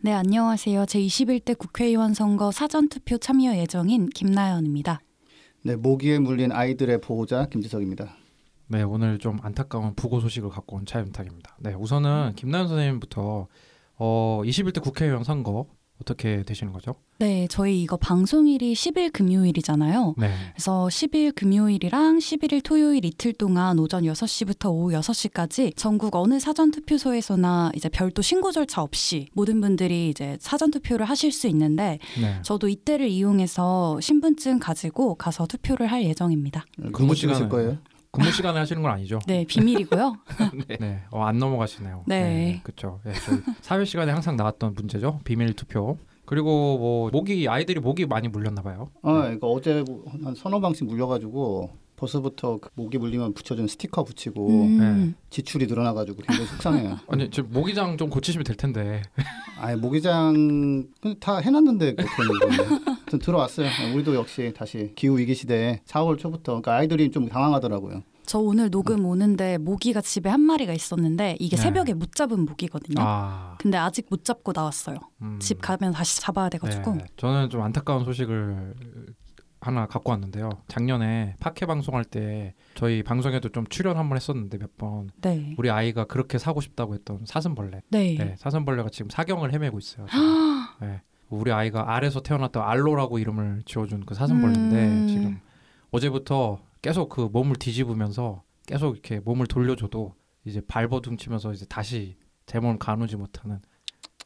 네, 안녕하세요. 제21대 국회의원 선거 사전투표 참여 예정인 김나연입니다. 네, 모기에 물린 아이들의 보호자 김지석입니다. 네, 오늘 좀 안타까운 부고 소식을 갖고 온 차윤탁입니다. 네, 우선은 김나연 선생님부터 21대 국회의원 선거 어떻게 되시는 거죠? 네, 저희 이거 방송일이 10일 금요일이잖아요. 네. 그래서 10일 금요일이랑 11일 토요일 이틀 동안 오전 6시부터 오후 6시까지 전국 어느 사전투표소에서나 이제 별도 신고 절차 없이 모든 분들이 이제 사전투표를 하실 수 있는데 네. 저도 이때를 이용해서 신분증 가지고 가서 투표를 할 예정입니다. 근무 시간을 거예요? 근무 시간에 하시는 건 아니죠? 네, 비밀이고요. 네, 안 넘어가시네요. 네, 네 그렇죠. 네, 사회 시간에 항상 나왔던 문제죠. 비밀 투표. 그리고 아이들이 모기 많이 물렸나 봐요. 그러니까 어제 한 서너 방씩 물려가지고 벌써부터 모기 물리면 붙여준 스티커 붙이고 지출이 늘어나가지고 굉장히 속상해요. 아니, 지금 모기장 좀 고치시면 될 텐데. 아니, 모기장 다 해놨는데 그렇게. 들어왔어요. 우리도 역시 다시 기후위기 시대에 4월 초부터 그러니까 아이들이 좀 당황하더라고요. 저 오늘 녹음 오는데 모기가 집에 한 마리가 있었는데 이게 네. 새벽에 못 잡은 모기거든요. 근데 아직 못 잡고 나왔어요. 집 가면 다시 잡아야 돼가지고. 네. 저는 좀 안타까운 소식을 하나 갖고 왔는데요. 작년에 팟캐 방송할 때 저희 방송에도 좀 출연 한번 했었는데 몇 번 네. 우리 아이가 그렇게 사고 싶다고 했던 사슴벌레. 네. 네. 사슴벌레가 지금 사경을 헤매고 있어요. 네. 우리 아이가 알에서 태어났던 알로라고 이름을 지어준 그 사슴벌레인데 지금 어제부터 계속 그 몸을 뒤집으면서 계속 이렇게 몸을 돌려줘도 이제 발버둥치면서 이제 다시 제 몸을 가누지 못하는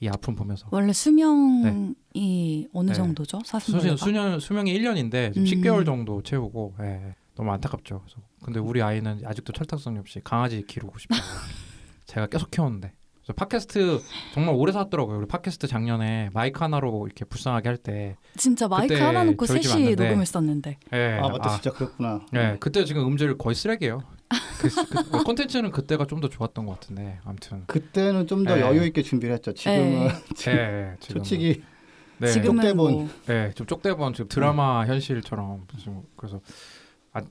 이 아픔 보면서 원래 수명이 네. 어느 네. 정도죠? 사슴벌레가? 수명이 1년인데 지금 10개월 정도 채우고 네. 너무 안타깝죠. 그래서 근데 우리 아이는 아직도 철딱선이 없이 강아지 기르고 싶어요. 제가 계속 키웠는데. 팟캐스트 정말 오래 샀더라고요. 우리 팟캐스트 작년에 마이크 하나로 이렇게 불쌍하게 할 때 진짜 마이크 하나 놓고 셋이 녹음했었는데 네. 아 맞다 진짜 그랬구나. 네. 그때 지금 음질 거의 쓰레기예요. 콘텐츠는 그때가 좀 더 좋았던 것 같은데 아무튼 그때는 좀 더 여유 있게 준비를 했죠. 지금은 솔직히 쪽대본 좀 쪽대본 지금 드라마 현실처럼 지금 그래서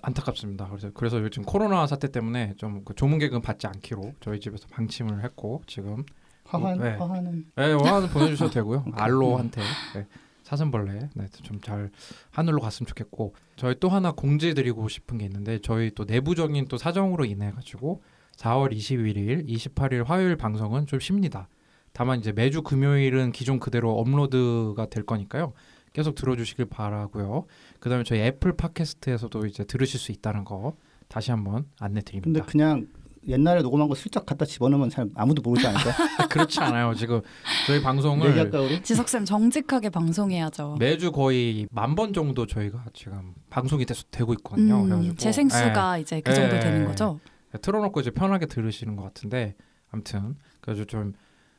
안타깝습니다. 그래서 요즘 코로나 사태 때문에 좀 그 조문객은 받지 않기로 저희 집에서 방침을 했고 지금 화환은 네, 화환은 보내주셔도 되고요. 알로한테 네, 사슴벌레 네, 좀 잘 하늘로 갔으면 좋겠고 저희 또 하나 공지드리고 싶은 게 있는데 저희 또 내부적인 또 사정으로 인해 가지고 4월 21일, 28일 화요일 방송은 좀 쉽니다. 다만 이제 매주 금요일은 기존 그대로 업로드가 될 거니까요. 계속 들어주시길 바라고요. 그다음에 저희 애플 팟캐스트에서도 이제 들으실 수 있다는 거 다시 한번 안내드립니다. 근데 그냥 옛날에 녹음한 거 슬쩍 갖다 집어넣으면 잘 아무도 모르지 않을까요? 그렇지 않아요. 지금 저희 방송을 지석쌤 정직하게 방송해야죠. 매주 거의 10,000번 정도 저희가 지금 방송이 되고 있거든요. 재생수가 이제 그 정도 되는 거죠. 틀어놓고 이제 편하게 들으시는 것 같은데 아무튼 그래서 좀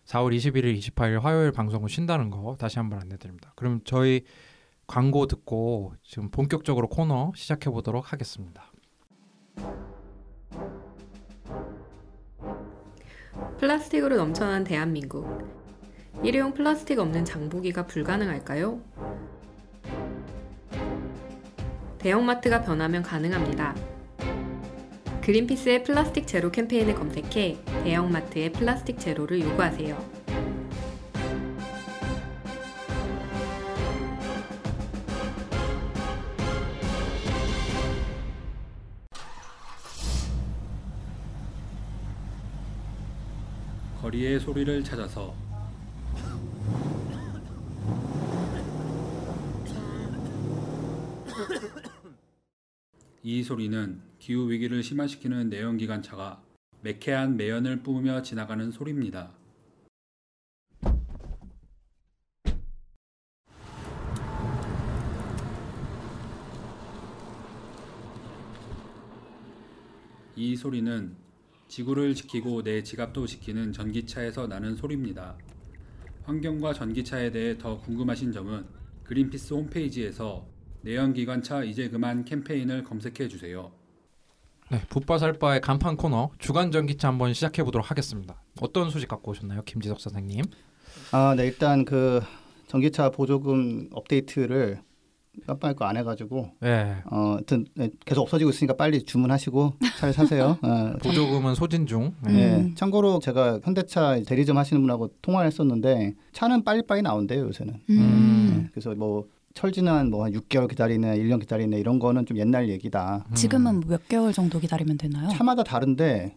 4월 21일, 28일 화요일 방송을 쉰다는 거 다시 한번 안내드립니다. 그럼 저희 광고 듣고 지금 본격적으로 코너 시작해보도록 하겠습니다. 플라스틱으로 넘쳐난 대한민국. 일회용 플라스틱 없는 장보기가 불가능할까요? 대형마트가 변하면 가능합니다. 그린피스의 플라스틱 제로 캠페인을 검색해 대형마트에 플라스틱 제로를 요구하세요. 거리의 소리를 찾아서 이 소리는 기후위기를 심화시키는 내연기관차가 매캐한 매연을 뿜으며 지나가는 소리입니다. 이 소리는 지구를 지키고 내 지갑도 지키는 전기차에서 나는 소리입니다. 환경과 전기차에 대해 더 궁금하신 점은 그린피스 홈페이지에서 내연기관차 이제 그만 캠페인을 검색해주세요. 네, 붓바살바의 간판 코너 주간전기차 한번 시작해보도록 하겠습니다. 어떤 소식 갖고 오셨나요, 김지석 선생님? 아, 네, 일단 그 전기차 보조금 업데이트를 깜빡할 거 안 해가지고, 네. 하여튼 계속 없어지고 있으니까 빨리 주문하시고 잘 사세요. 보조금은 소진 중. 네, 참고로 제가 현대차 대리점 하시는 분하고 통화를 했었는데 차는 빨리빨리 나온대요 요새는. 네, 그래서 뭐 철지는 뭐 한 6개월 기다리네, 1년 기다리네 이런 거는 좀 옛날 얘기다. 지금은 몇 개월 정도 기다리면 되나요? 차마다 다른데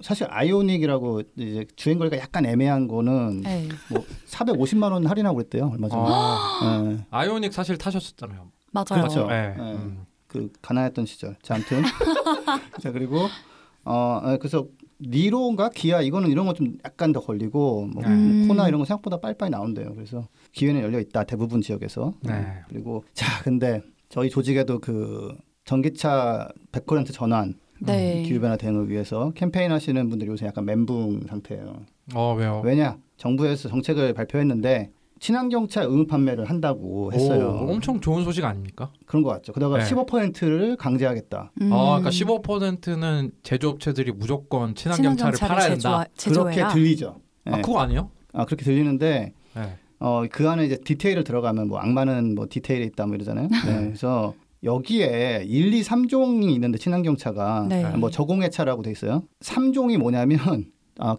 사실 아이오닉이라고 이제 주행 거리가 약간 애매한 거는 뭐 450만 원 할인하고 그랬대요 얼마 전에. 아~ 네. 아이오닉 사실 타셨었잖아요. 맞아요. 그렇죠. 네. 네. 그 가난했던 시절. 자, 아무튼 자 그리고 그래서 니로인가 기아 이거는 이런 거 좀 약간 더 걸리고 뭐 코나 이런 거 생각보다 빨리빨리 나온대요. 그래서 기회는 열려 있다 대부분 지역에서. 네. 그리고 자 근데 저희 조직에도 그 전기차 100% 전환 기후 변화 대응을 위해서 캠페인 하시는 분들이 요새 약간 멘붕 상태예요. 왜요? 왜냐 정부에서 정책을 발표했는데 친환경차 의무 판매를 한다고 했어요. 오, 엄청 좋은 소식 아닙니까? 그런 것 같죠. 그러다가 15%를 강제하겠다. 그러니까 15%는 제조업체들이 무조건 친환경차를 팔아야 된다. 그렇게 들리죠. 네. 그거 아니에요? 그렇게 들리는데 그 안에 이제 디테일을 들어가면 뭐 악마는 뭐 디테일이 있다 뭐 이러잖아요. 네. 그래서 여기에 1, 2, 3종이 있는데 친환경차가 뭐 저공해차라고 돼 있어요. 3종이 뭐냐면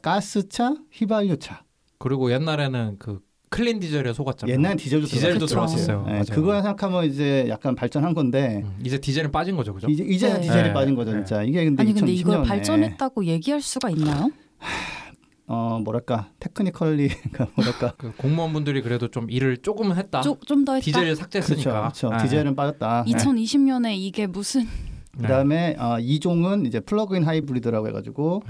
가스차, 휘발유차. 그리고 옛날에는 그 클린 디젤에 속았잖아요. 옛날 디젤도 들어왔었어요. 네, 그거야 생각하면 이제 약간 발전한 건데 이제 디젤은 빠진 거죠, 그죠? 이제 네. 디젤이 빠진 거죠, 진짜. 이게 근데 아니 근데 2010년에. 이걸 발전했다고 얘기할 수가 있나요? 뭐랄까 테크니컬리가 뭐랄까 그 공무원분들이 그래도 좀 일을 조금 했다. 좀 더 했다. 디젤을 삭제했으니까. 그렇죠. 네. 디젤은 빠졌다. 2020년에 이게 무슨? 그다음에 2종은 이제 플러그인 하이브리드라고 해가지고.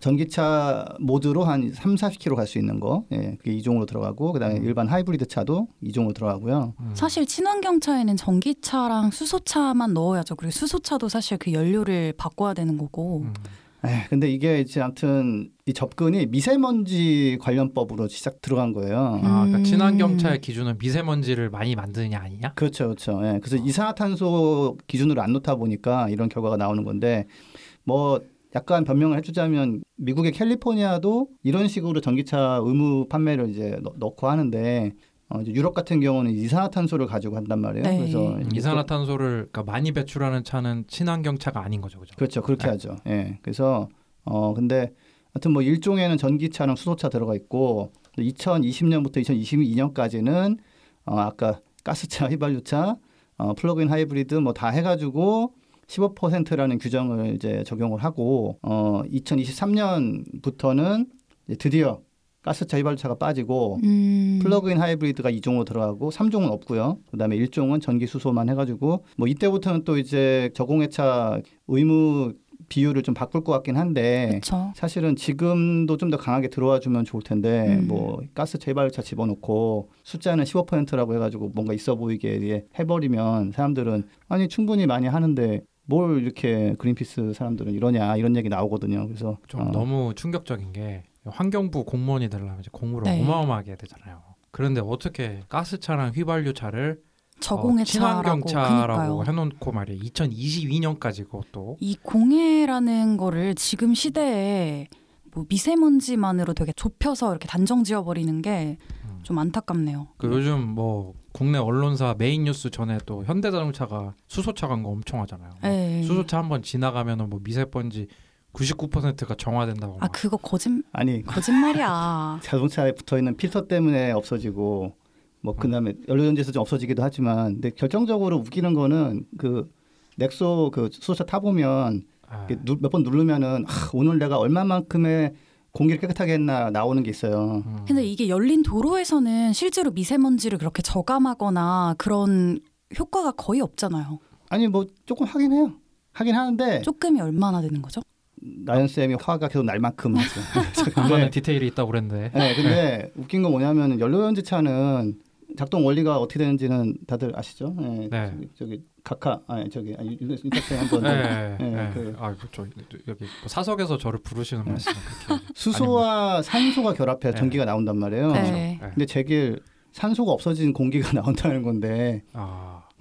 전기차 모드로 한 3, 40km 갈 수 있는 거, 그게 2종으로 들어가고 그다음에 일반 하이브리드 차도 2종으로 들어가고요. 사실 친환경 차에는 전기차랑 수소차만 넣어야죠. 그리고 수소차도 사실 그 연료를 바꿔야 되는 거고. 근데 이게 이제 아무튼 이 접근이 미세먼지 관련법으로 시작 들어간 거예요. 그러니까 친환경 차의 기준은 미세먼지를 많이 만드느냐 아니냐? 그렇죠, 그렇죠. 예, 그래서 이산화탄소 기준으로 안 놓다 보니까 이런 결과가 나오는 건데 뭐. 약간 변명을 해주자면 미국의 캘리포니아도 이런 식으로 전기차 의무 판매를 이제 넣고 하는데 이제 유럽 같은 경우는 이산화탄소를 가지고 한단 말이에요. 네. 그래서 이산화탄소를 그러니까 많이 배출하는 차는 친환경 차가 아닌 거죠, 그죠? 그렇죠, 그렇게 하죠. 예. 그래서 근데 하여튼 뭐 일종에는 전기차랑 수소차 들어가 있고 2020년부터 2022년까지는 아까 가스차, 휘발유차, 플러그인 하이브리드 뭐 다 해가지고. 15%라는 규정을 이제 적용을 하고 2023년부터는 이제 드디어 가스차, 휘발유차가 빠지고 플러그인 하이브리드가 2종으로 들어가고 3종은 없고요. 그다음에 1종은 전기 수소만 해가지고 뭐 이때부터는 또 이제 저공해차 의무 비율을 좀 바꿀 것 같긴 한데 그쵸. 사실은 지금도 좀 더 강하게 들어와 주면 좋을 텐데 뭐 가스차, 휘발유차 집어넣고 숫자는 15%라고 해가지고 뭔가 있어 보이게 해버리면 사람들은 아니 충분히 많이 하는데 뭘 이렇게 그린피스 사람들은 이러냐 이런 얘기 나오거든요. 그래서 좀 너무 충격적인 게 환경부 공무원이 되려면 이제 공부를 어마어마하게 해야 되잖아요. 그런데 어떻게 가스차랑 휘발유차를 저공해 차라고 그러니까요. 해놓고 말이에요. 2022년까지 그것도 이 공해라는 거를 지금 시대에 뭐 미세먼지만으로 되게 좁혀서 이렇게 단정지어버리는 게 좀 안타깝네요. 그 요즘 뭐 국내 언론사 메인 뉴스 전에 또 현대자동차가 수소차 광고 엄청 하잖아요. 뭐 수소차 한번 지나가면은 뭐 미세먼지 99%가 정화된다고. 그거 거짓말이야. 자동차에 붙어 있는 필터 때문에 없어지고. 뭐 그다음에 연료전지에서 좀 없어지기도 하지만 근데 결정적으로 웃기는 거는 그 넥쏘 그 수소차 타보면 몇 번 누르면은 오늘 내가 얼마만큼의 공기를 깨끗하게 했나 나오는 게 있어요. 근데 이게 열린 도로에서는 실제로 미세먼지를 그렇게 저감하거나 그런 효과가 거의 없잖아요. 아니 뭐 조금 하긴 해요. 하긴 하는데 조금이 얼마나 되는 거죠? 나연쌤이 화가 계속 날 만큼 하죠. 그거는 디테일이 있다고 그랬는데 근데 웃긴 건 뭐냐면 연료전지차는 작동 원리가 어떻게 되는지는 다들 아시죠? 네. 네. 저기 각하, 인터넷 한번. 그렇죠. 여기 사석에서 저를 부르시는 말씀. 수소와 산소가 결합해 전기가 나온단 말이에요. 그렇죠. 근데 제길 산소가 없어진 공기가 나온다는 건데.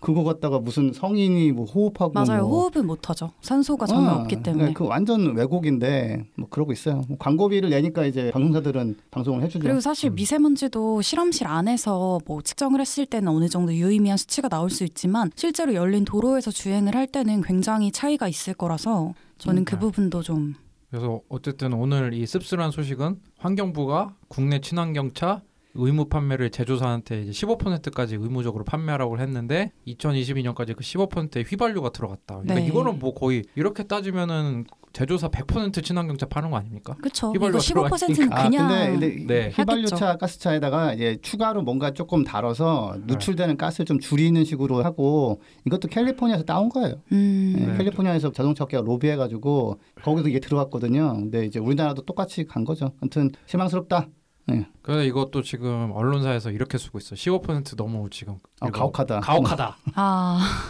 그거 갖다가 무슨 성인이 뭐 호흡하고 맞아요. 뭐 호흡을 못하죠. 산소가 전혀 없기 때문에. 네, 그 완전 왜곡인데 뭐 그러고 있어요. 뭐 광고비를 내니까 이제 방송사들은 방송을 해주죠. 그리고 사실 미세먼지도 실험실 안에서 뭐 측정을 했을 때는 어느 정도 유의미한 수치가 나올 수 있지만 실제로 열린 도로에서 주행을 할 때는 굉장히 차이가 있을 거라서 저는 그 부분도 좀. 그래서 어쨌든 오늘 이 씁쓸한 소식은 환경부가 국내 친환경차 의무 판매를 제조사한테 이제 15%까지 의무적으로 판매하라고 했는데 2022년까지 그 15%의 휘발유가 들어갔다. 그러니까 네. 이거는 뭐 거의 이렇게 따지면은 제조사 100% 친환경차 파는 거 아닙니까? 그렇죠. 이거 15%는 그냥 근데 휘발유차 가스차에다가 이제 추가로 뭔가 조금 달아서 누출되는 가스를 좀 줄이는 식으로 하고 이것도 캘리포니아에서 따온 거예요. 네, 캘리포니아에서 자동차 업계가 로비해가지고 거기서 이게 들어갔거든요. 근데 이제 우리나라도 똑같이 간 거죠. 아무튼 실망스럽다. 네. 그래서 이것도 지금 언론사에서 이렇게 쓰고 있어. 15% 너무 지금 가혹하다. 가혹하다.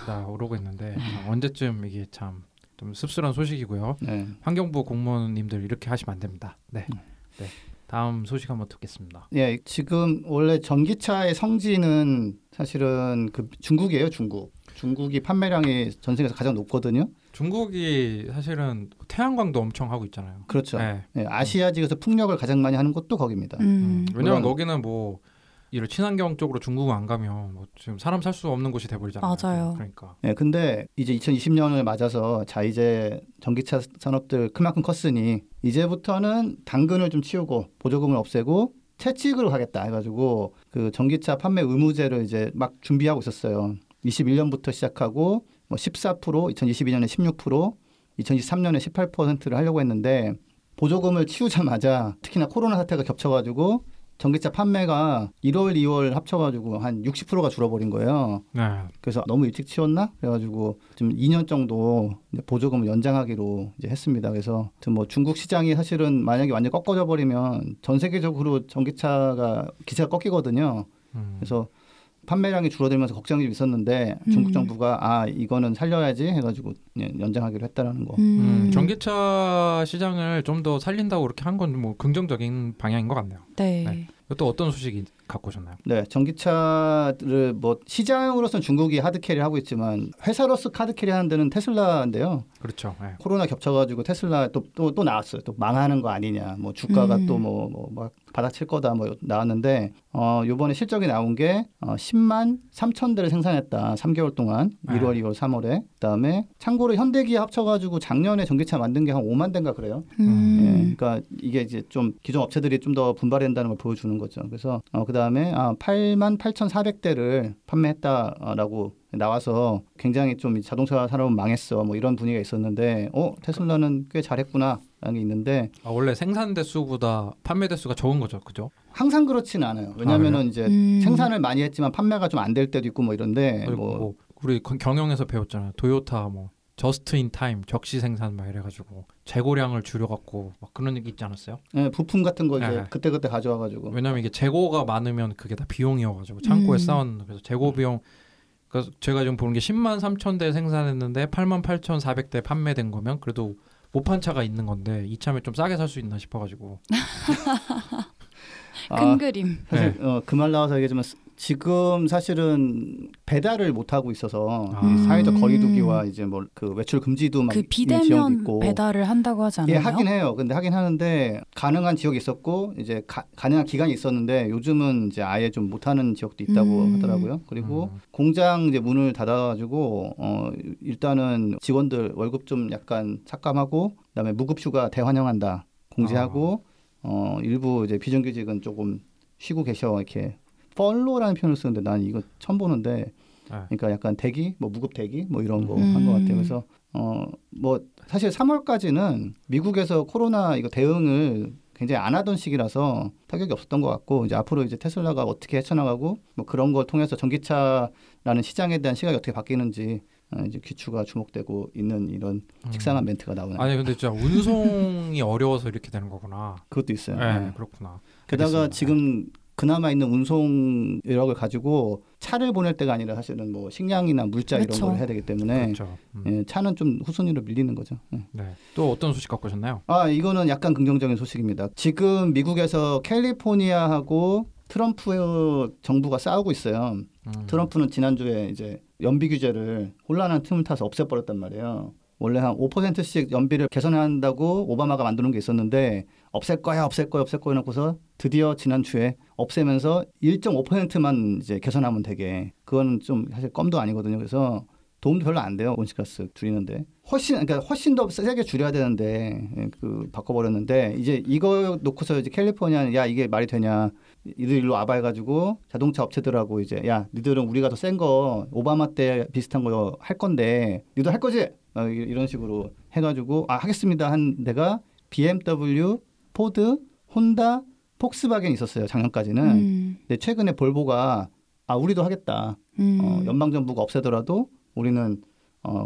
자, 오르고 있는데 언제쯤 이게 참 좀 씁쓸한 소식이고요. 네. 환경부 공무원님들 이렇게 하시면 안 됩니다. 네. 네. 다음 소식 한번 듣겠습니다. 예, 지금 원래 전기차의 성지는 사실은 그 중국이에요. 중국이 판매량이 전 세계에서 가장 높거든요. 중국이 사실은 태양광도 엄청 하고 있잖아요. 그렇죠. 네. 네, 아시아 지역에서 풍력을 가장 많이 하는 곳도 거기입니다. 왜냐하면 거기는 뭐 이런 친환경 쪽으로 중국을 안 가면 뭐 지금 사람 살 수 없는 곳이 돼버리잖아요. 맞아요. 그러니까. 네, 근데 이제 2020년을 맞아서 자 이제 전기차 산업들 그만큼 컸으니 이제부터는 당근을 좀 치우고 보조금을 없애고 채찍으로 가겠다 해가지고 그 전기차 판매 의무제를 이제 막 준비하고 있었어요. 21년부터 시작하고 뭐 14%, 2022년에 16%, 2023년에 18%를 하려고 했는데 보조금을 치우자마자 특히나 코로나 사태가 겹쳐가지고 전기차 판매가 1월, 2월 합쳐가지고 한 60%가 줄어버린 거예요. 네. 그래서 너무 일찍 치웠나? 그래가지고 지금 2년 정도 보조금을 연장하기로 이제 했습니다. 그래서 뭐 중국 시장이 사실은 만약에 완전히 꺾어져 버리면 전 세계적으로 전기차가 기세가 꺾이거든요. 그래서 판매량이 줄어들면서 걱정이 있었는데 중국 정부가 이거는 살려야지 해가지고 연장하기로 했다라는 거. 전기차 시장을 좀 더 살린다고 이렇게 한 건 뭐 긍정적인 방향인 것 같네요. 네. 네. 또 어떤 소식이 갖고 오셨나요? 네, 전기차를 뭐 시장으로서는 중국이 하드캐리를 하고 있지만 회사로서 하드캐리하는 데는 테슬라인데요. 그렇죠. 네. 코로나 겹쳐가지고 테슬라 또 나왔어요. 또 망하는 거 아니냐. 뭐 주가가 또 막 바닥칠 거다. 뭐 나왔는데 이번에 실적이 나온 게 10만 3천 대를 생산했다. 3개월 동안 1월, 2월, 3월에 그다음에 참고로 현대기아 합쳐가지고 작년에 전기차 만든 게 한 5만 대인가 그래요. 예, 그러니까 이게 이제 좀 기존 업체들이 좀 더 분발된다는 걸 보여주는 거죠. 그래서 그다음에 8만 8,400대를 판매했다라고 나와서 굉장히 좀 자동차 산업은 망했어 뭐 이런 분위기가 있었는데 테슬라는 꽤 잘했구나 라는 게 있는데 원래 생산 대수보다 판매 대수가 적은 거죠. 그죠? 항상 그렇진 않아요. 왜냐하면 이제 생산을 많이 했지만 판매가 좀 안 될 때도 있고 뭐 이런데 뭐 우리 경영에서 배웠잖아요. 도요타 뭐 저스트 인 타임, 적시 생산 막 이래가지고 재고량을 줄여갖고 막 그런 얘기 있지 않았어요? 네, 부품 같은 거 이제 그때그때 가져와가지고. 왜냐면 이게 재고가 많으면 그게 다 비용이어가지고 창고에 쌓았는데 그래서 재고 비용. 그래서 제가 지금 보는 게 10만 3천 대 생산했는데 8만 8,400대 판매된 거면 그래도 못 판 차가 있는 건데 이참에 좀 싸게 살 수 있나 싶어가지고. 큰 그림. 사실 네. 그 말 나와서 얘기하지만 지금 사실은 배달을 못 하고 있어서 사회적 거리두기와 이제 뭐 그 외출 금지도 막 그 비대면 있고. 배달을 한다고 하지 않나요? 예, 하긴 해요. 근데 하긴 하는데 가능한 지역이 있었고 이제 가능한 기간이 있었는데 요즘은 이제 아예 좀 못 하는 지역도 있다고 하더라고요. 그리고 공장 이제 문을 닫아가지고 일단은 직원들 월급 좀 약간 삭감하고 그다음에 무급휴가 대환영한다 공지하고. 일부 이제 비정규직은 조금 쉬고 계셔 이렇게 펄로라는 표현을 쓰는데 난 이거 처음 보는데 그러니까 약간 대기 뭐 무급 대기 뭐 이런 거 한 것 같아요. 그래서 뭐 사실 3월까지는 미국에서 코로나 이거 대응을 굉장히 안 하던 시기라서 타격이 없었던 것 같고 이제 앞으로 이제 테슬라가 어떻게 헤쳐나가고 뭐 그런 걸 통해서 전기차라는 시장에 대한 시각이 어떻게 바뀌는지. 이제 귀추가 주목되고 있는 이런 식상한 멘트가 나오네요. 아니 근데 진짜 운송이 어려워서 이렇게 되는 거구나. 그것도 있어요. 네, 네. 그렇구나. 게다가 알겠습니다. 지금 그나마 있는 운송 여력을 가지고 차를 보낼 때가 아니라 사실은 뭐 식량이나 물자 그렇죠. 이런 걸 해야 되기 때문에 그렇죠. 예, 차는 좀 후순위로 밀리는 거죠. 예. 네. 또 어떤 소식 갖고 오셨나요? 이거는 약간 긍정적인 소식입니다. 지금 미국에서 캘리포니아하고 트럼프 정부가 싸우고 있어요. 트럼프는 지난주에 이제 연비 규제를 혼란한 틈을 타서 없애버렸단 말이에요. 원래 한 5%씩 연비를 개선한다고 오바마가 만드는 게 있었는데 없앨 거야, 없앨 거야, 없앨 거야 해놓고서 드디어 지난주에 없애면서 1.5%만 이제 개선하면 되게. 그건 좀 사실 껌도 아니거든요. 그래서 도움도 별로 안 돼요. 온실가스 줄이는데. 훨씬 더 세게 줄여야 되는데 그 바꿔버렸는데 이제 이거 놓고서 이제 캘리포니아는 야 이게 말이 되냐. 이들 일로 와봐 해가지고 자동차 업체들하고 이제 야 니들은 우리가 더 센 거 오바마 때 비슷한 거 할 건데 니들 할 거지? 이런 식으로 해가지고 아 하겠습니다 한 데가 BMW, 포드, 혼다, 폭스바겐 있었어요. 작년까지는. 근데 최근에 볼보가 아 우리도 하겠다. 연방정부가 없애더라도 우리는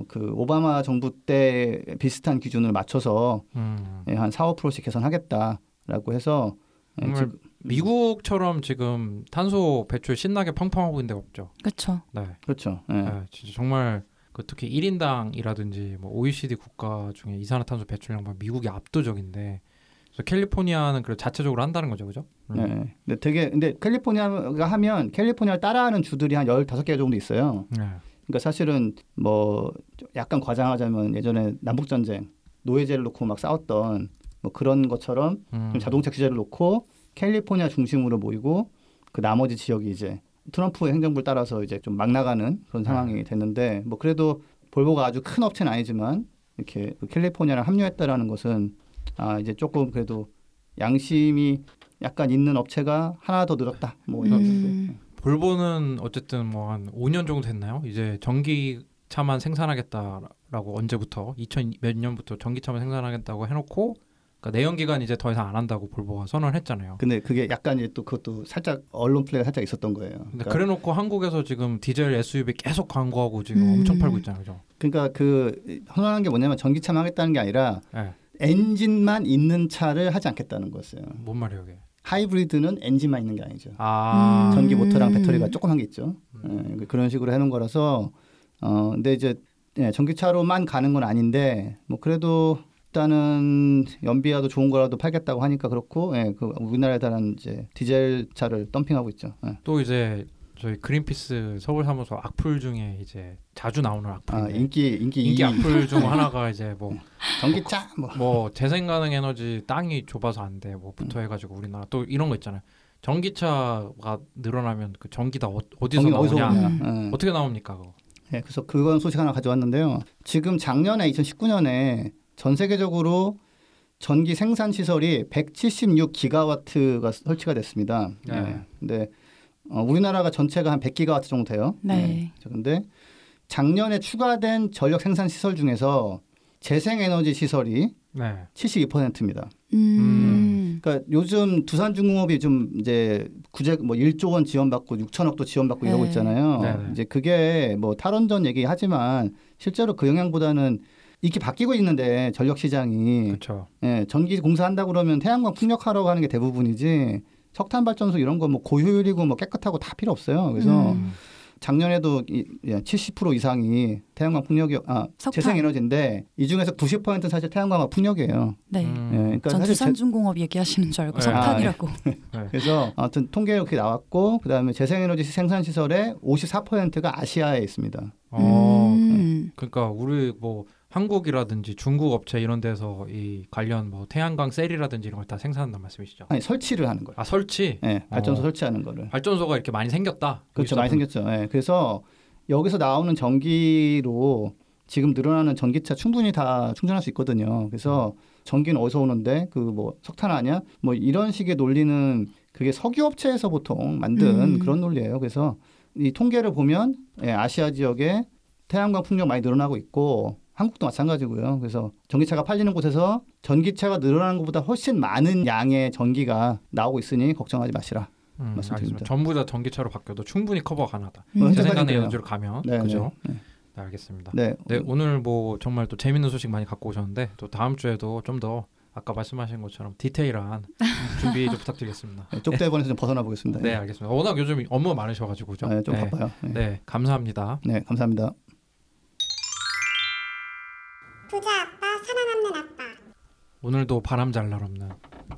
그 오바마 정부 때 비슷한 기준을 맞춰서 한 4, 5%씩 개선하겠다라고 해서 미국처럼 지금 탄소 배출 신나게 팡팡하고 있는 데가 없죠. 그렇죠. 네, 그렇죠. 네. 네, 진짜 정말 그 특히 1인당이라든지 뭐 OECD 국가 중에 이산화탄소 배출량 보면 미국이 압도적인데 그래서 캘리포니아는 그걸 자체적으로 한다는 거죠, 그죠? 네. 근데 되게 근데 캘리포니아가 하면 캘리포니아를 따라하는 주들이 한 15개 정도 있어요. 네. 그러니까 사실은 뭐 약간 과장하자면 예전에 남북전쟁 노예제를 놓고 막 싸웠던 뭐 그런 것처럼 자동차 규제를 놓고 캘리포니아 중심으로 모이고 그 나머지 지역이 이제 트럼프 행정부를 따라서 이제 좀 막 나가는 그런 상황이 됐는데 뭐 그래도 볼보가 아주 큰 업체는 아니지만 이렇게 캘리포니아랑 합류했다라는 것은 아 이제 조금 그래도 양심이 약간 있는 업체가 하나 더 늘었다 뭐 이런 식으로. 볼보는 어쨌든 뭐 한 5년 정도 됐나요? 이제 전기차만 생산하겠다라고 언제부터 2000 몇 년부터 전기차만 생산하겠다고 해놓고 그러니까 내연기관 이제 더 이상 안 한다고 볼보가 선언을 했잖아요. 근데 그게 약간 이제 또 그것도 살짝 언론 플레이가 살짝 있었던 거예요. 근데 그러니까 그래놓고 한국에서 지금 디젤 SUV 계속 광고하고 지금 엄청 팔고 있잖아요, 그죠? 그러니까 그 선언한 게 뭐냐면 전기차만 하겠다는 게 아니라 네. 엔진만 있는 차를 하지 않겠다는 거였어요. 뭔 말이에요, 이게? 하이브리드는 엔진만 있는 게 아니죠. 아~ 전기 모터랑 배터리가 조그만 게 있죠. 예, 그런 식으로 해놓은 거라서 근데 이제 예, 전기차로만 가는 건 아닌데 뭐 그래도 일단은 연비라도 좋은 거라도 팔겠다고 하니까 그렇고 예, 그 우리나라에 달한 이제 디젤 차를 덤핑하고 있죠. 예. 또 이제 저희 그린피스 서울 사무소 악플 중에 이제 자주 나오는 악플 인기 악플 중 하나가 이제 뭐 전기차 뭐 재생 가능 에너지 땅이 좁아서 안 돼 뭐부터 해가지고 우리나라 또 이런 거 있잖아요. 전기차가 늘어나면 그 전기 다 어디서 나오냐 어떻게 나옵니까 그거? 네, 그래서 그건 소식 하나 가져왔는데요. 지금 작년에 2019년에 전 세계적으로 전기 생산 시설이 176 기가와트가 설치가 됐습니다. 네. 네. 근데 우리나라가 전체가 한 100기가와트 정도 돼요. 네. 그런데 네. 작년에 추가된 전력 생산 시설 중에서 재생에너지 시설이 네. 72%입니다. 그러니까 요즘 두산중공업이 좀 이제 구제 뭐 1조 원 지원받고 6천억도 지원받고 네. 이러고 있잖아요. 네. 이제 그게 뭐 탈원전 얘기하지만 실제로 그 영향보다는 이렇게 바뀌고 있는데 전력 시장이 그렇죠. 예, 전기 공사한다고 그러면 태양광 풍력하라고 하는 게 대부분이지. 석탄 발전소 이런 거 뭐 고효율이고 뭐 깨끗하고 다 필요 없어요. 그래서 작년에도 70% 이상이 태양광 풍력이 재생 에너지인데 이 중에서 90%는 사실 태양광과 풍력이에요. 네. 예, 그러니까 전 두산중공업 얘기하시는 줄 알고 석탄이라고. 네. 그래서 아무튼 통계 이렇게 나왔고 그다음에 재생 에너지 생산 시설의 54%가 아시아에 있습니다. 네. 그러니까 우리 뭐 한국이라든지 중국 업체 이런 데서 이 관련 뭐 태양광 셀이라든지 이런 걸 다 생산한다는 말씀이시죠? 아니 설치를 하는 거예요. 아 설치? 네, 발전소 설치하는 거를. 발전소가 이렇게 많이 생겼다. 그렇죠, 많이 생겼죠. 네, 그래서 여기서 나오는 전기로 지금 늘어나는 전기차 충분히 다 충전할 수 있거든요. 그래서 전기는 어디서 오는데 그 뭐 석탄 아니야? 뭐 이런 식의 논리는 그게 석유 업체에서 보통 만든 그런 논리예요. 그래서 이 통계를 보면 예, 아시아 지역에 태양광 풍력 많이 늘어나고 있고. 한국도 마찬가지고요. 그래서 전기차가 팔리는 곳에서 전기차가 늘어나는 것보다 훨씬 많은 양의 전기가 나오고 있으니 걱정하지 마시라. 말씀드립니다. 전부 다 전기차로 바뀌어도 충분히 커버가 가능하다. 재생가능 에너지로 가면. 네, 그죠? 네, 네. 네, 알겠습니다. 네. 네, 오늘 뭐 정말 또 재밌는 소식 많이 갖고 오셨는데 또 다음 주에도 좀 더 아까 말씀하신 것처럼 디테일한 준비 좀 부탁드리겠습니다. 네, 쪽대본에서 좀 벗어나 보겠습니다. 네, 알겠습니다. 워낙 요즘 업무 많으셔가지고 그죠? 네, 좀 바빠요. 네. 네, 감사합니다. 네, 감사합니다. 부자 아빠, 사랑하는 아빠. 오늘도 바람 잘 날 없는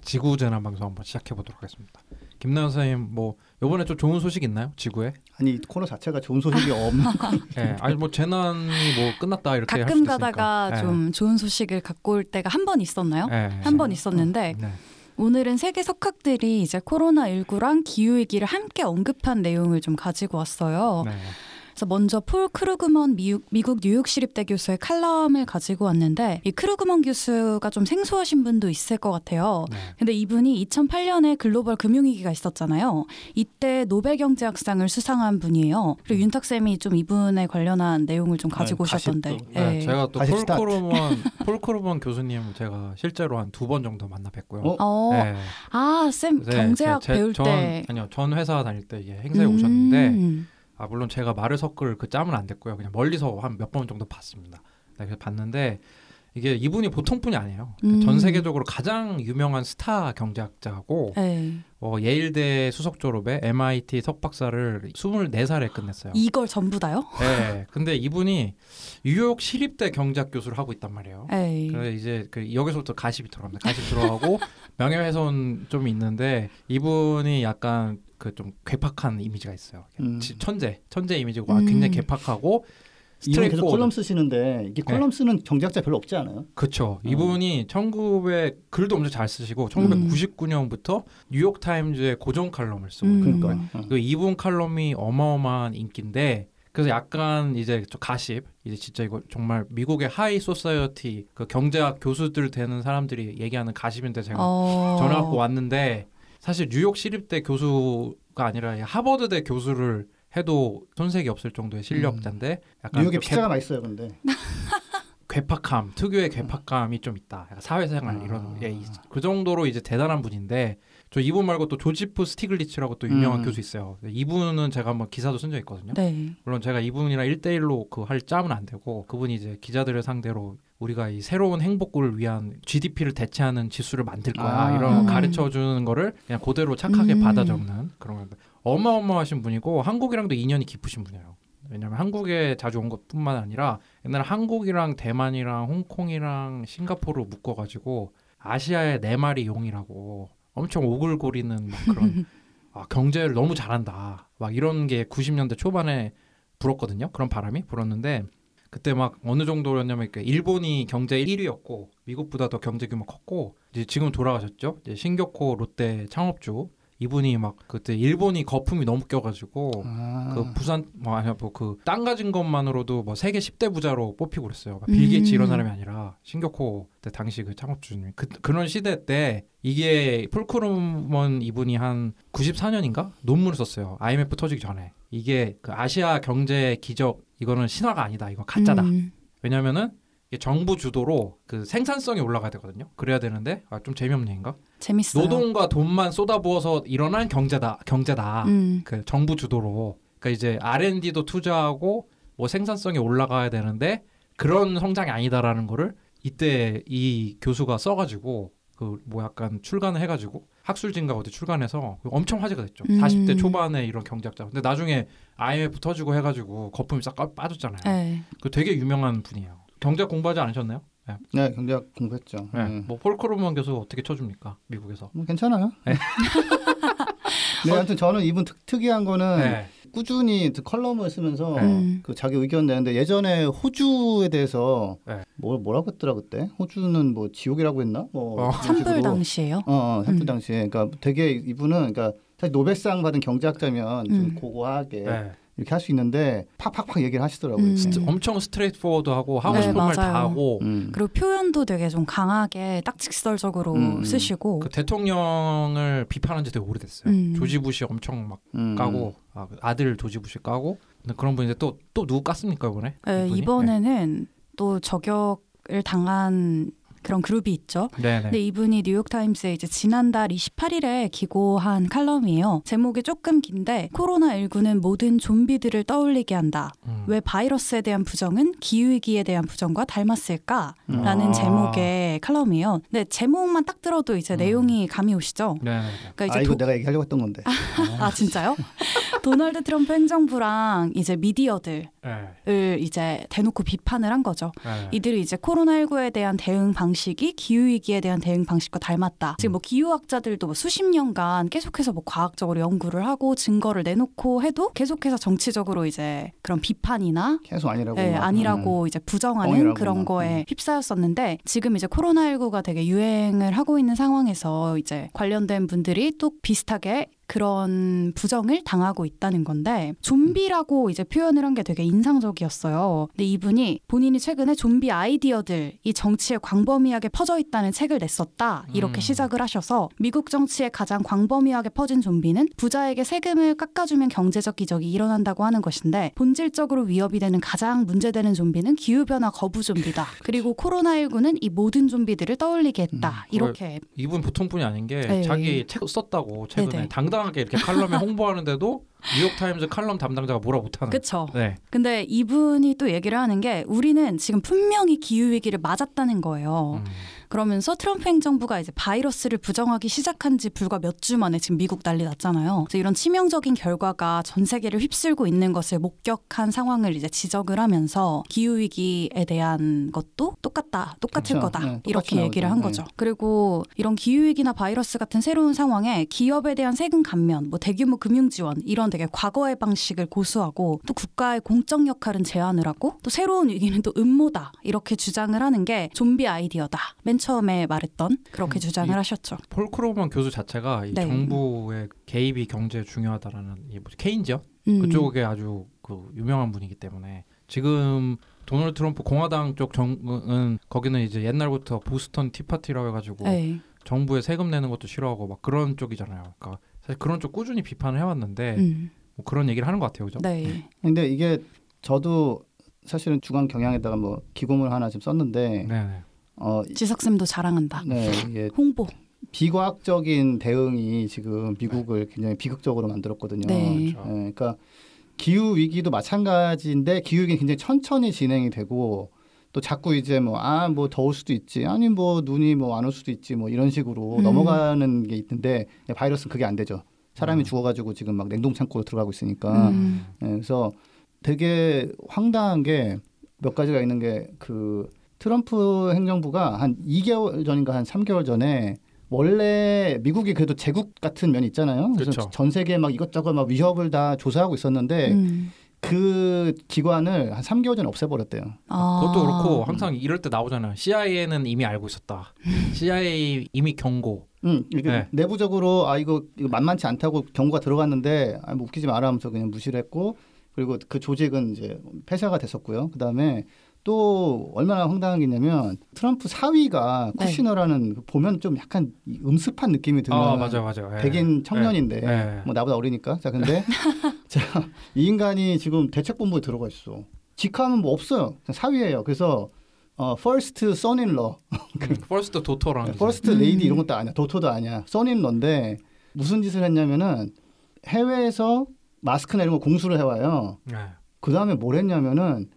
지구 재난 방송 한번 시작해 보도록 하겠습니다. 김나연 선생님, 뭐 이번에 좀 좋은 소식 있나요? 지구에? 아니, 코너 자체가 좋은 소식이 없는 거예요. 네, 아니 뭐 재난이 뭐 끝났다 이렇게 가끔 가다가 있으니까. 좀 네. 좋은 소식을 갖고 올 때가 한 번 있었나요? 네. 한 번 있었는데 네. 오늘은 세계 석학들이 이제 코로나19랑 기후위기를 함께 언급한 내용을 좀 가지고 왔어요. 네. 그래서 먼저 폴 크루그먼 미국 뉴욕시립대 교수의 칼럼을 가지고 왔는데, 이 크루그먼 교수가 좀 생소하신 분도 있을 것 같아요. 네. 근데 이분이 2008년에 글로벌 금융위기가 있었잖아요. 이때 노벨경제학상을 수상한 분이에요. 그리고 윤탁쌤이 좀 이분에 관련한 내용을 좀 가지고 오셨던데. 네, 제가 또 폴 크루먼 교수님을 제가 실제로 한 2번 정도 만나 뵀고요. 네. 아, 쌤 경제학 배울 때. 아니요, 전 회사 다닐 때 행사에 오셨는데, 아, 물론 제가 말을 섞을 그 짬은 안 됐고요. 그냥 멀리서 한 몇 번 정도 봤습니다. 네, 그래서 봤는데 이게 이분이 보통 분이 아니에요. 전 세계적으로 가장 유명한 스타 경제학자고 예일대 수석 졸업에 MIT 석박사를 24살에 끝냈어요. 이걸 전부 다요? 네. 근데 이분이 뉴욕 시립대 경제학 교수를 하고 있단 말이에요. 그래서 이제 여기서부터 가십이 들어갑니다. 가십 들어가고 명예훼손 좀 있는데, 이분이 약간 그 좀 괴팍한 이미지가 있어요. 천재 이미지고 굉장히 괴팍하고 스트레이트 계속 콜럼 쓰시는데, 이게 콜럼 쓰는 경제학자 별로 없지 않아요? 그렇죠. 이분이 1900 글도 엄청 잘 쓰시고 1999년부터 뉴욕 타임즈의 고정 칼럼을 쓰고 그러니까 그 이분 칼럼이 어마어마한 인기인데, 그래서 약간 이제 가십, 이제 진짜 이거 정말 미국의 하이 소사이어티 그 경제학 교수들 되는 사람들이 얘기하는 가십인데, 제가 전화 갖고 왔는데, 사실 뉴욕 시립대 교수가 아니라 하버드대 교수를 해도 손색이 없을 정도의 실력자인데, 약간 뉴욕에 피자가 맛있어요. 근데 괴팍함, 특유의 괴팍감이 좀 있다. 약간 사회생활 이런 그 정도로 이제 대단한 분인데, 저 이분 말고 또 조지프 스티글리츠라고 또 유명한 교수 있어요. 이분은 제가 한번 기사도 쓴 적 있거든요. 네. 물론 제가 이분이랑 1대1로 그 할 짬은 안 되고, 그분이 이제 기자들을 상대로 우리가 이 새로운 행복을 위한 GDP를 대체하는 지수를 만들 거야, 이런 가르쳐주는 거를 그냥 그대로 착하게 받아 적는 그런 건데, 어마어마하신 분이고 한국이랑도 인연이 깊으신 분이에요. 왜냐하면 한국에 자주 온 것뿐만 아니라 옛날에 한국이랑 대만이랑 홍콩이랑 싱가포르로 묶어가지고 아시아의 4마리 용이라고 엄청 오글거리는 막 그런 경제를 너무 잘한다 막 이런 게 90년대 초반에 불었거든요. 그런 바람이 불었는데, 그때 막 어느 정도였냐면 일본이 경제 1위였고 미국보다 더 경제 규모 컸고, 이제 지금 돌아가셨죠. 이제 신격호 롯데 창업주 이분이 막 그때 일본이 거품이 너무 껴가지고 그 부산 뭐그땅 가진 것만으로도 뭐 세계 10대 부자로 뽑히고 그랬어요. 빌 게이츠 이런 사람이 아니라 신격호 때 당시 그 창업주님, 그런 시대 때 이게 폴 크루먼 이분이 한 94년인가 논문을 썼어요. IMF 터지기 전에. 이게 그 아시아 경제 기적, 이거는 신화가 아니다, 이거 가짜다. 왜냐면은 정부 주도로 그 생산성이 올라가야 되거든요. 그래야 되는데, 좀 재미없는 얘기인가? 재밌어요. 노동과 돈만 쏟아부어서 일어난 경제다. 그 정부 주도로. 그러니까 이제 R&D도 투자하고 뭐 생산성이 올라가야 되는데 그런 성장이 아니다라는 거를 이때 이 교수가 써가지고 그 뭐 약간 출간을 해가지고 학술지인가 어디 출간해서 엄청 화제가 됐죠. 40대 초반에 이런 경제학자. 근데 나중에 IMF 터지고 해가지고 거품이 싹 빠졌잖아요. 그 되게 유명한 분이에요. 경제학 공부하지 않으셨나요? 네, 네, 경제학 공부했죠. 네. 네. 뭐 폴 크루그먼 교수 어떻게 쳐줍니까? 미국에서? 괜찮아요. 네. 네, 아무튼 저는 이분 특이한 거는 꾸준히 컬럼을 쓰면서 그 자기 의견 내는데, 예전에 호주에 대해서 뭐라고 했더라 그때? 호주는 뭐 지옥이라고 했나? 뭐 산불 당시에요? 산불 당시에. 그러니까 되게 이분은, 그러니까 사실 노벨상 받은 경제학자면 좀 고고하게 이렇게 할 수 있는데 팍팍팍 얘기를 하시더라고요. 엄청 스트레이트 포워드하고 싶은 말 다 하고. 그리고 표현도 되게 좀 강하게 딱 직설적으로 쓰시고. 그 대통령을 비판한 지 되게 오래됐어요. 조지 부시 엄청 막 까고, 아들 조지 부시 까고. 근데 그런 분인데 또 누구 깠습니까 이번에? 이번에는 또 저격을 당한 그런 그룹이 있죠. 네네. 근데 이분이 뉴욕타임스에 이제 지난달 28일에 기고한 칼럼이에요. 제목이 조금 긴데, 코로나19는 모든 좀비들을 떠올리게 한다. 왜 바이러스에 대한 부정은 기후위기에 대한 부정과 닮았을까? 라는 제목의 칼럼이에요. 근데 제목만 딱 들어도 이제 내용이 감이 오시죠? 네네. 그러니까 이제 이거 내가 얘기하려고 했던 건데. 아, 진짜요? 도널드 트럼프 행정부랑 이제 미디어들을 이제 대놓고 비판을 한 거죠. 이들이 이제 코로나19에 대한 대응 방식을 방식이 기후위기에 대한 대응 방식과 닮았다. 지금 뭐 기후학자들도 뭐 수십 년간 계속해서 뭐 과학적으로 연구를 하고 증거를 내놓고 해도 계속해서 정치적으로 이제 그런 비판이나 계속 아니라고, 예, 아니라고 이제 부정하는 그런 거에 휩싸였었는데, 지금 이제 코로나19가 되게 유행을 하고 있는 상황에서 이제 관련된 분들이 또 비슷하게 그런 부정을 당하고 있다는 건데, 좀비라고 이제 표현을 한 게 되게 인상적이었어요. 근데 이분이 본인이 최근에 좀비 아이디어들이 정치에 광범위하게 퍼져 있다는 책을 냈었다, 이렇게 시작을 하셔서 미국 정치에 가장 광범위하게 퍼진 좀비는 부자에게 세금을 깎아주면 경제적 기적이 일어난다고 하는 것인데, 본질적으로 위협이 되는 가장 문제되는 좀비는 기후변화 거부 좀비다. 그리고 코로나19는 이 모든 좀비들을 떠올리게 했다. 이렇게. 이분 보통뿐이 아닌 게 네. 자기 책 썼다고 최근에 네네. 당당하게 이렇게 칼럼에 홍보하는데도 뉴욕타임즈 칼럼 담당자가 뭐라 못하는. 그렇죠. 네. 근데 이분이 또 얘기를 하는 게, 우리는 지금 분명히 기후위기를 맞았다는 거예요. 그러면서 트럼프 행정부가 이제 바이러스를 부정하기 시작한 지 불과 몇 주 만에 지금 미국 난리 났잖아요. 그래서 이런 치명적인 결과가 전 세계를 휩쓸고 있는 것을 목격한 상황을 이제 지적을 하면서 기후위기에 대한 것도 똑같을 그렇죠. 거다. 네, 이렇게 얘기를 한 거죠. 네. 그리고 이런 기후위기나 바이러스 같은 새로운 상황에 기업에 대한 세금 감면, 뭐 대규모 금융지원, 이런 되게 과거의 방식을 고수하고, 또 국가의 공적 역할은 제한을 하고, 또 새로운 위기는 또 음모다, 이렇게 주장을 하는 게 좀비 아이디어다. 맨 처음에 말했던 그렇게 주장을 하셨죠. 폴 크루그먼 교수 자체가 이 네. 정부의 개입이 경제에 중요하다라는 이 케인지요? 그쪽에 아주 그 유명한 분이기 때문에, 지금 도널드 트럼프 공화당 쪽 정은 거기는 이제 옛날부터 보스턴 티파티라고 해가지고 에이. 정부에 세금 내는 것도 싫어하고 막 그런 쪽이잖아요. 그러니까 사실 그런 쪽 꾸준히 비판을 해왔는데 뭐 그런 얘기를 하는 것 같아요, 그죠? 네. 근데 이게 저도 사실은 주간 경향에다가 뭐 기고문 하나 지금 썼는데. 네네. 지석쌤도 자랑한다. 네, 예. 홍보. 비과학적인 대응이 지금 미국을 굉장히 비극적으로 만들었거든요. 네. 그렇죠. 네, 그러니까 기후 위기도 마찬가지인데, 기후 위기는 굉장히 천천히 진행이 되고, 또 자꾸 이제 뭐 더울 수도 있지, 아니 뭐 눈이 뭐 안 올 수도 있지, 뭐 이런 식으로 넘어가는 게 있는데, 바이러스는 그게 안 되죠. 사람이 죽어가지고 지금 막 냉동창고로 들어가고 있으니까. 네, 그래서 되게 황당한 게 몇 가지가 있는 게, 그 트럼프 행정부가 한 2개월 전인가 한 3개월 전에, 원래 미국이 그래도 제국 같은 면이 있잖아요. 그래서 그렇죠. 전 세계 막 이것저것 막 위협을 다 조사하고 있었는데 그 기관을 한 3개월 전에 없애버렸대요. 아. 그것도 그렇고 항상 이럴 때 나오잖아요. CIA는 이미 알고 있었다. CIA 이미 경고. 네. 내부적으로 아 이거 만만치 않다고 경고가 들어갔는데 아, 뭐 웃기지 마라 하면서 그냥 무시를 했고, 그리고 그 조직은 이제 폐사가 됐었고요. 그다음에 또 얼마나 황당한 게 있냐면, 트럼프 사위가 쿠시너라는 네. 보면 좀 약간 음습한 느낌이 드는 맞아. 예. 백인 청년인데 예. 뭐 나보다 어리니까. 자 근데 자, 이 인간이 지금 대책본부에 들어가 있어. 직함은 뭐 없어요. 사위예요. 그래서 first son-in-law, first daughter랑 first lady 이런 것도 아니야. 도토도 아니야. son-in-law인데 무슨 짓을 했냐면은, 해외에서 마스크나 이런 거 공수를 해와요. 예. 그 다음에 뭘 했냐면은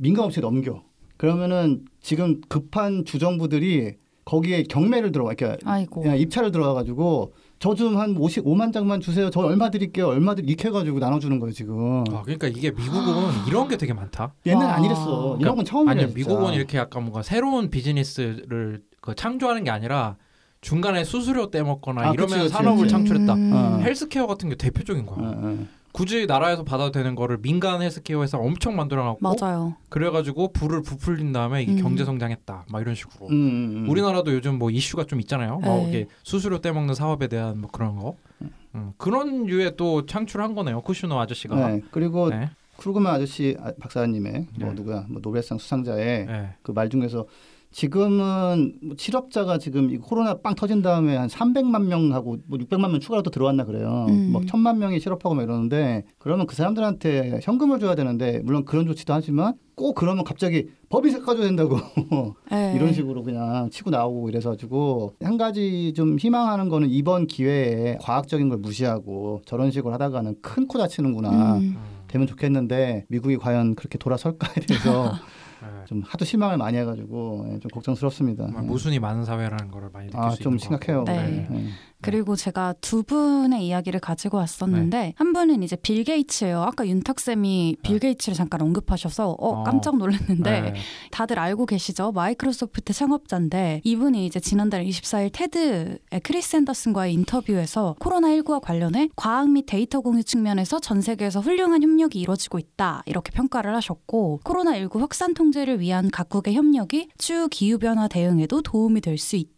민간업체에 넘겨. 그러면은 지금 급한 주정부들이 거기에 경매를 들어가, 그러니까 입찰을 들어가가지고 저 좀 한 55만 장만 주세요. 저 얼마 드릴게요. 이렇게 해가지고 나눠주는 거예요 지금. 아 그러니까 이게 미국은 이런 게 되게 많다. 옛날 안 이랬어. 이런 건 처음이야. 아니 미국은 이렇게 약간 뭔가 새로운 비즈니스를 창조하는 게 아니라 중간에 수수료 떼먹거나 이러면 산업을 창출했다. 헬스케어 같은 게 대표적인 거야. 굳이 나라에서 받아도 되는 거를 민간 헬스케어 회사 엄청 만들어놨고, 맞아요. 그래가지고 불을 부풀린 다음에 이게 경제 성장했다, 막 이런 식으로. 우리나라도 요즘 뭐 이슈가 좀 있잖아요. 막 이렇게 수수료 떼먹는 사업에 대한 뭐 그런 거. 그런 유에 또 창출한 거네요, 쿠슈너 아저씨가. 네. 그리고 네. 크루그먼 아저씨 박사님의 뭐 누구야, 뭐 노벨상 수상자의 그 말 중에서. 지금은 실업자가 지금 이 코로나 빵 터진 다음에 한 300만 명하고 뭐 600만 명 추가로 또 들어왔나 그래요. 막 1000만 명이 실업하고 막 이러는데, 그러면 그 사람들한테 현금을 줘야 되는데, 물론 그런 조치도 하지만 꼭 그러면 갑자기 법이 깎아줘야 된다고 이런 식으로 그냥 치고 나오고 이래가지고, 한 가지 좀 희망하는 거는 이번 기회에 과학적인 걸 무시하고 저런 식으로 하다가는 큰 코 다치는구나. 되면 좋겠는데 미국이 과연 그렇게 돌아설까에 대해서 네. 좀 하도 실망을 많이 해가지고 좀 걱정스럽습니다. 모순이 많은 사회라는 걸 많이 느낄 수 있는 것 같아요. 좀 심각해요. 네. 네. 그리고 제가 두 분의 이야기를 가지고 왔었는데 네. 한 분은 이제 빌 게이츠예요. 아까 윤탁쌤이 빌 네. 게이츠를 잠깐 언급하셔서 깜짝 놀랐는데 네. 다들 알고 계시죠? 마이크로소프트 창업자인데 이분이 이제 지난달 24일 테드의 크리스 앤더슨과의 인터뷰에서 코로나19와 관련해 과학 및 데이터 공유 측면에서 전 세계에서 훌륭한 협력이 이루어지고 있다 이렇게 평가를 하셨고 코로나19 확산 통제를 위한 각국의 협력이 추후 기후변화 대응에도 도움이 될 수 있다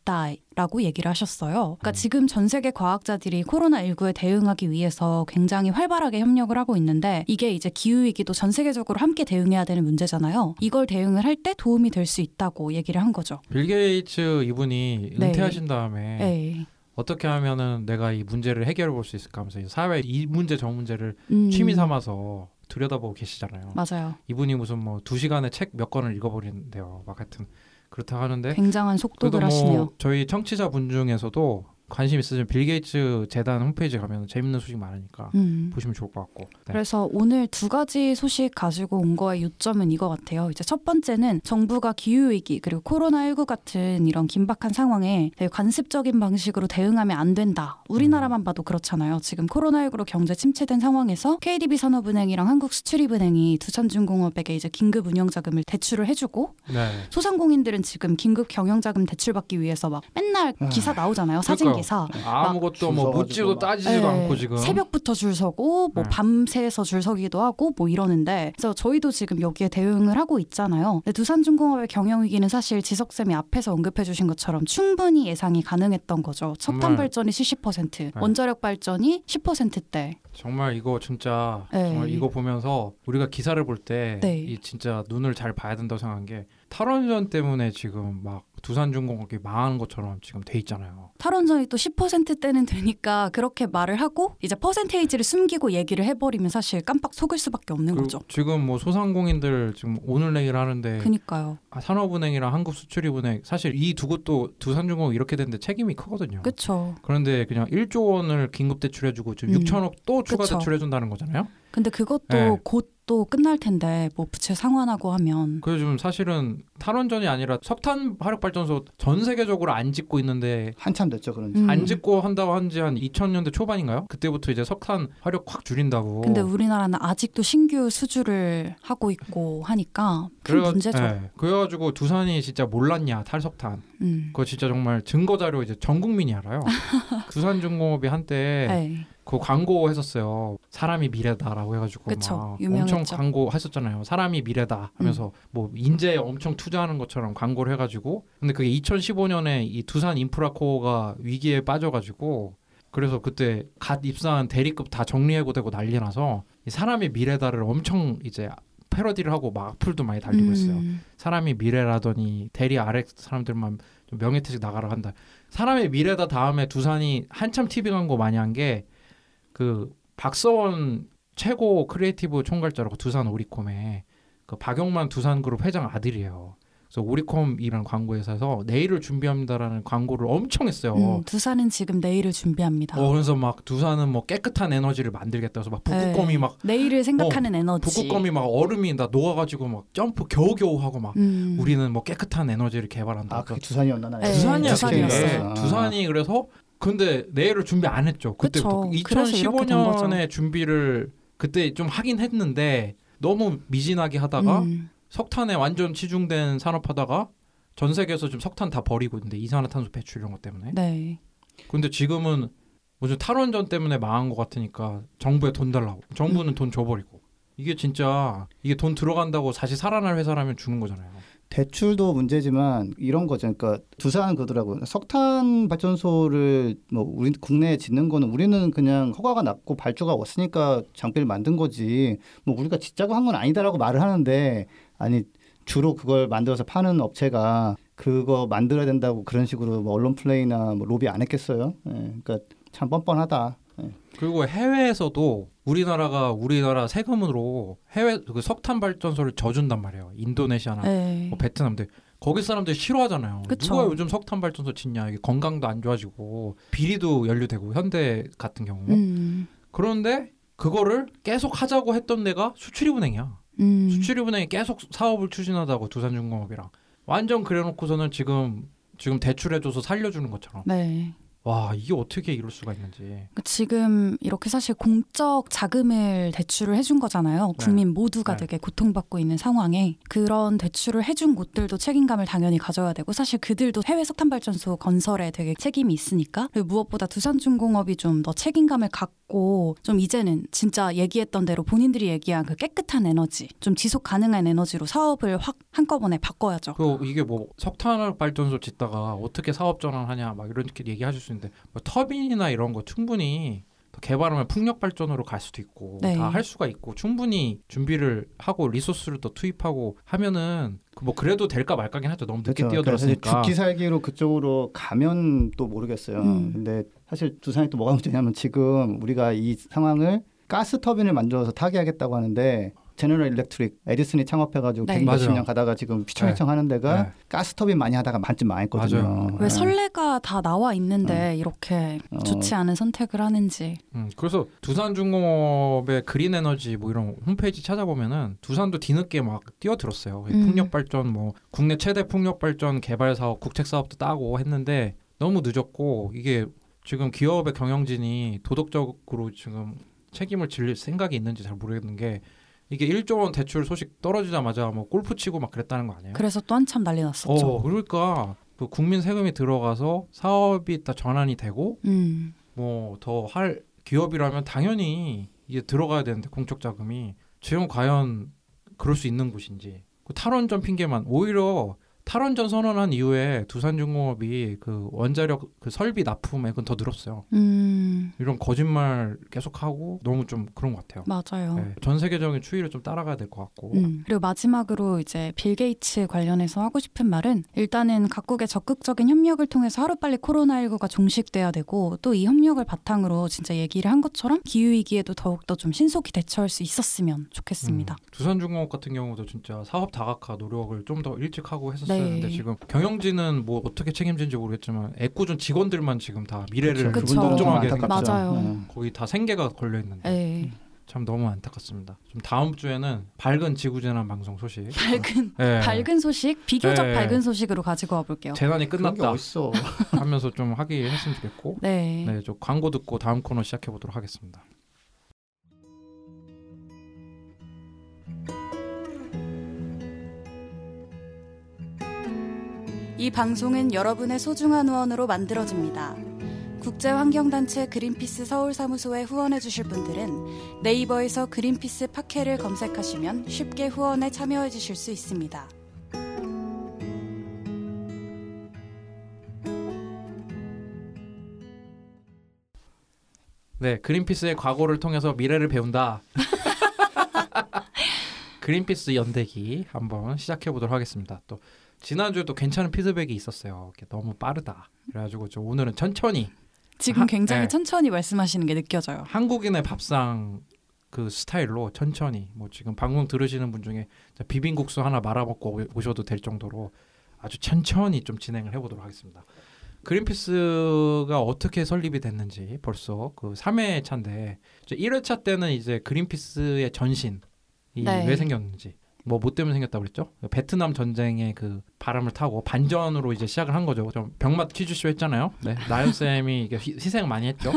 라고 얘기를 하셨어요. 그러니까 지금 전 세계 과학자들이 코로나19에 대응하기 위해서 굉장히 활발하게 협력을 하고 있는데 이게 이제 기후위기도 전 세계적으로 함께 대응해야 되는 문제잖아요. 이걸 대응을 할 때 도움이 될 수 있다고 얘기를 한 거죠. 빌 게이츠 이분이 네. 은퇴하신 다음에 네. 어떻게 하면은 내가 이 문제를 해결해 볼 수 있을까 하면서 사회 이 문제 저 문제를 취미 삼아서 들여다보고 계시잖아요. 맞아요. 이분이 무슨 뭐 2시간에 책 몇 권을 읽어버린대요. 막 하여튼 그렇다 하는데 굉장한 속도를 하시네요. 저희 청취자분 중에서도 관심 있으시면 빌 게이츠 재단 홈페이지 가면 재밌는 소식 많으니까 보시면 좋을 것 같고. 네. 그래서 오늘 두 가지 소식 가지고 온 거의 요점은 이거 같아요. 이제 첫 번째는 정부가 기후위기 그리고 코로나19 같은 이런 긴박한 상황에 되게 관습적인 방식으로 대응하면 안 된다. 우리나라만 봐도 그렇잖아요. 지금 코로나19로 경제 침체된 상황에서 KDB 산업은행이랑 한국수출입은행이 두산중공업에게 이제 긴급 운영자금을 대출을 해주고 네. 소상공인들은 지금 긴급 경영자금 대출받기 위해서 막 맨날 기사 나오잖아요. 사진 그러니까. 기사. 아무것도 뭐 묻지도 따지지도 않고 지금 새벽부터 줄 서고 뭐 밤새서 줄 서기도 하고 뭐 이러는데 그래서 저희도 지금 여기에 대응을 하고 있잖아요. 근데 두산중공업의 경영위기는 사실 지석쌤이 앞에서 언급해 주신 것처럼 충분히 예상이 가능했던 거죠. 석탄발전이 70% 네. 원자력발전이 10%대 정말 이거 진짜 정말 이거 보면서 우리가 기사를 볼 때 이 진짜 눈을 잘 봐야 된다고 생각한 게 탈원전 때문에 지금 막 두산중공업이 망하는 것처럼 지금 돼 있잖아요. 탈원전이 또 10%대는 되니까 그렇게 말을 하고 이제 퍼센테이지를 숨기고 얘기를 해버리면 사실 깜빡 속을 수밖에 없는 거죠. 지금 뭐 소상공인들 지금 오늘 내일 하는데 그러니까요. 산업은행이랑 한국수출입은행 사실 이 두 곳도 두산중공업 이렇게 됐는데 책임이 크거든요. 그렇죠. 그런데 그냥 1조 원을 긴급 대출해주고 지금 6천억 또 추가 그쵸. 대출해준다는 거잖아요. 근데 그것도 네. 곧 또 끝날 텐데 뭐 부채 상환하고 하면 그래서 지금 사실은 탈원전이 아니라 석탄 화력발전소 전 세계적으로 안 짓고 있는데 한참 됐죠. 그런지 안 짓고 한다고 한 지 한 2000년대 초반인가요? 그때부터 이제 석탄 화력 확 줄인다고 근데 우리나라는 아직도 신규 수주를 하고 있고 하니까 큰 문제죠. 네. 그래가지고 두산이 진짜 몰랐냐 탈석탄 그거 진짜 정말 증거자료 이제 전 국민이 알아요. 두산중공업이 한때 에이. 그 광고 했었어요. 사람이 미래다라고 해가지고 그쵸, 막 유명했죠. 엄청 광고 했었잖아요. 사람이 미래다 하면서 뭐 인재에 엄청 투자하는 것처럼 광고를 해가지고 근데 그게 2015년에 이 두산 인프라코어가 위기에 빠져가지고 그래서 그때 갓 입사한 대리급 다 정리해고되고 난리 나서 이 사람이 미래다를 엄청 이제 패러디를 하고 막 악플도 많이 달리고 있어요. 사람이 미래라더니 대리 아래 사람들만 좀 명예퇴직 나가라 한다. 사람의 미래다 다음에 두산이 한참 TV 광고 많이 한 게 그 박서원 최고 크리에이티브 총괄자라고 두산 오리콤에 그 박영만 두산그룹 회장 아들이에요. 그래서 오리콤이라는 광고회사에서 내일을 준비합니다라는 광고를 엄청 했어요. 두산은 지금 내일을 준비합니다. 그래서 막 두산은 뭐 깨끗한 에너지를 만들겠다 해서 막 북극곰이 막 내일을 생각하는 에너지. 북극곰이 막 얼음이 다 녹아가지고 막 점프 겨우겨우 하고 막 우리는 뭐 깨끗한 에너지를 개발한다. 그게 두산이었나? 두산이었어요. 두산이 그래서 근데 내일을 준비 안 했죠. 그때부터 2015년에 준비를 그때 좀 하긴 했는데 너무 미진하게 하다가 석탄에 완전 치중된 산업하다가 전 세계에서 지금 석탄 다 버리고 있는데 이산화탄소 배출 이런 것 때문에. 네. 근데 지금은 무슨 탈원전 때문에 망한 것 같으니까 정부에 돈 달라고. 정부는 돈 줘버리고. 이게 진짜 이게 돈 들어간다고 다시 살아날 회사라면 주는 거잖아요. 대출도 문제지만 이런 거죠. 그러니까 두산 그러더라고요. 석탄 발전소를 뭐 우리 국내에 짓는 거는 우리는 그냥 허가가 났고 발주가 왔으니까 장비를 만든 거지. 뭐 우리가 짓자고 한 건 아니다라고 말을 하는데 아니 주로 그걸 만들어서 파는 업체가 그거 만들어야 된다고 그런 식으로 뭐 언론 플레이나 뭐 로비 안 했겠어요. 예, 그러니까 참 뻔뻔하다. 예. 그리고 해외에서도 우리나라가 우리나라 세금으로 해외 그 석탄 발전소를 져준단 말이에요. 인도네시아나 뭐 베트남들 거기 사람들이 싫어하잖아요. 그쵸. 누가 요즘 석탄 발전소 짓냐. 이게 건강도 안 좋아지고 비리도 연루되고 현대 같은 경우. 그런데 그거를 계속 하자고 했던 데가 수출입은행이야. 수출입은행이 계속 사업을 추진하다고 두산중공업이랑 완전 그래놓고서는 지금 대출해줘서 살려주는 것처럼. 네. 와, 이게 어떻게 이럴 수가 있는지. 지금 이렇게 사실 공적 자금을 대출을 해준 거잖아요. 국민 네. 모두가 네. 되게 고통받고 있는 상황에 그런 대출을 해준 곳들도 책임감을 당연히 가져야 되고, 사실 그들도 해외 석탄발전소 건설에 되게 책임이 있으니까. 그리고 무엇보다 두산중공업이 좀 더 책임감을 갖고 좀 이제는 진짜 얘기했던 대로 본인들이 얘기한 그 깨끗한 에너지, 좀 지속 가능한 에너지로 사업을 확 한꺼번에 바꿔야죠. 이게 뭐 석탄발전소 짓다가 어떻게 사업 전환하냐 막 이렇게 얘기하실 수 있는데, 뭐 터빈이나 이런 거 충분히 더 개발하면 풍력 발전으로 갈 수도 있고 네. 다 할 수가 있고 충분히 준비를 하고 리소스를 더 투입하고 하면은 뭐 그래도 될까 말까긴 하죠. 너무 늦게 그렇죠. 뛰어들었으니까. 죽기 살기로 그쪽으로 가면 또 모르겠어요. 근데 사실 두산이 또 뭐가 문제냐면 지금 우리가 이 상황을 가스 터빈을 만들어서 타게 하겠다고 하는데, 제너럴 일렉트릭 에디슨이 창업해가지고 네. 120년 가다가 지금 휘청휘청 네. 하는 데가 네. 가스터빈 많이 하다가 만점 망했거든요. 왜 네. 설레가 다 나와 있는데 이렇게 좋지 않은 선택을 하는지. 그래서 두산중공업의 그린에너지 뭐 이런 홈페이지 찾아보면은 두산도 뒤늦게 막 뛰어들었어요. 풍력발전 뭐 국내 최대 풍력발전 개발 사업 국책 사업도 따고 했는데 너무 늦었고, 이게 지금 기업의 경영진이 도덕적으로 지금 책임을 질 생각이 있는지 잘 모르겠는 게, 이게 1조 원 대출 소식 떨어지자마자 뭐 골프 치고 막 그랬다는 거 아니에요? 그래서 또 한참 난리 났었죠. 그러니까 그 국민 세금이 들어가서 사업이 다 전환이 되고 뭐 더 할 기업이라면 당연히 이게 들어가야 되는데 공적 자금이 지금 과연 그럴 수 있는 곳인지. 그 탈원전 핑계만, 오히려 탈원전 선언한 이후에 두산중공업이 그 원자력 그 설비 납품에 그건 더 늘었어요. 이런 거짓말 계속하고 너무 좀 그런 것 같아요. 맞아요. 네, 전 세계적인 추이를 좀 따라가야 될 것 같고. 그리고 마지막으로 이제 빌 게이츠 관련해서 하고 싶은 말은, 일단은 각국의 적극적인 협력을 통해서 하루빨리 코로나19가 종식돼야 되고, 또 이 협력을 바탕으로 진짜 얘기를 한 것처럼 기후위기에도 더욱더 좀 신속히 대처할 수 있었으면 좋겠습니다. 두산중공업 같은 경우도 진짜 사업 다각화 노력을 좀 더 일찍 하고 했었어요. 네. 근데 지금 경영진은 뭐 어떻게 책임진지 모르겠지만 애꿎은 직원들만 지금 다 미래를 걱정하게 맞아요. 거의 다 생계가 걸려 있는데 참 너무 안타깝습니다. 좀 다음 주에는 밝은 지구 재난 방송 소식. 밝은 소식, 비교적 밝은 소식으로 가지고 와볼게요. 재난이 끝났다 하면서 좀 하기 했으면 좋겠고. 네, 저 광고 듣고 다음 코너 시작해 보도록 하겠습니다. 이 방송은 여러분의 소중한 후원으로 만들어집니다. 국제환경단체 그린피스 서울사무소에 후원해주실 분들은 네이버에서 그린피스 팟캐를 검색하시면 쉽게 후원에 참여해주실 수 있습니다. 네, 그린피스의 과거를 통해서 미래를 배운다. 그린피스 연대기 한번 시작해보도록 하겠습니다. 또 지난주에 또 괜찮은 피드백이 있었어요. 너무 빠르다. 그래가지고 오늘은 천천히. 지금 굉장히 천천히 말씀하시는 게 느껴져요. 한국인의 밥상 그 스타일로 천천히. 뭐 지금 방송 들으시는 분 중에 비빔국수 하나 말아먹고 오셔도 될 정도로 아주 천천히 좀 진행을 해보도록 하겠습니다. 그린피스가 어떻게 설립이 됐는지 벌써 그 3회차인데 1회차 때는 이제 그린피스의 전신이 왜 생겼는지. 뭐 때문에 생겼다고 그랬죠? 베트남 전쟁의 그 바람을 타고 반전으로 이제 시작을 한 거죠. 좀 병맛 퀴즈쇼 했잖아요. 네. 나연 쌤이 이게 희생 많이 했죠.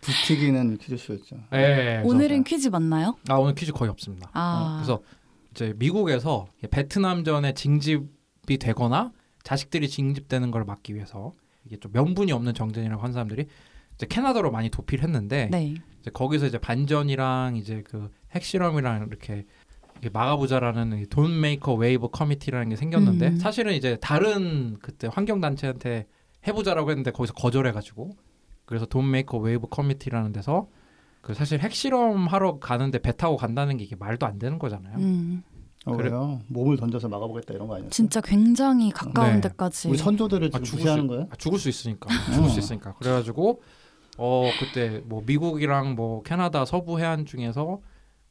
부티기는 퀴즈쇼였죠. 네, 오늘은 퀴즈 맞나요? 아, 오늘 퀴즈 거의 없습니다. 그래서 이제 미국에서 베트남 전에 징집이 되거나 자식들이 징집되는 걸 막기 위해서 이게 좀 명분이 없는 정전이라고 한 사람들이 이제 캐나다로 많이 도피를 했는데 이제 거기서 이제 반전이랑 이제 그 핵실험이랑 이렇게 막아보자라는 돈 메이커 웨이브 커미티라는 게 생겼는데 사실은 이제 다른 그때 환경단체한테 해보자라고 했는데 거기서 거절해가지고, 그래서 돈 메이커 웨이브 커미티라는 데서 그 사실 핵실험 하러 가는데 배 타고 간다는 게 이게 말도 안 되는 거잖아요. 그래요? 몸을 던져서 막아보겠다 이런 거 아니었어요? 진짜 굉장히 가까운 데까지. 우리 선조들을 무시하는 거예요? 죽을 수 있으니까. 죽을 수 있으니까. 그래가지고 그때 뭐 미국이랑 뭐 캐나다 서부 해안 중에서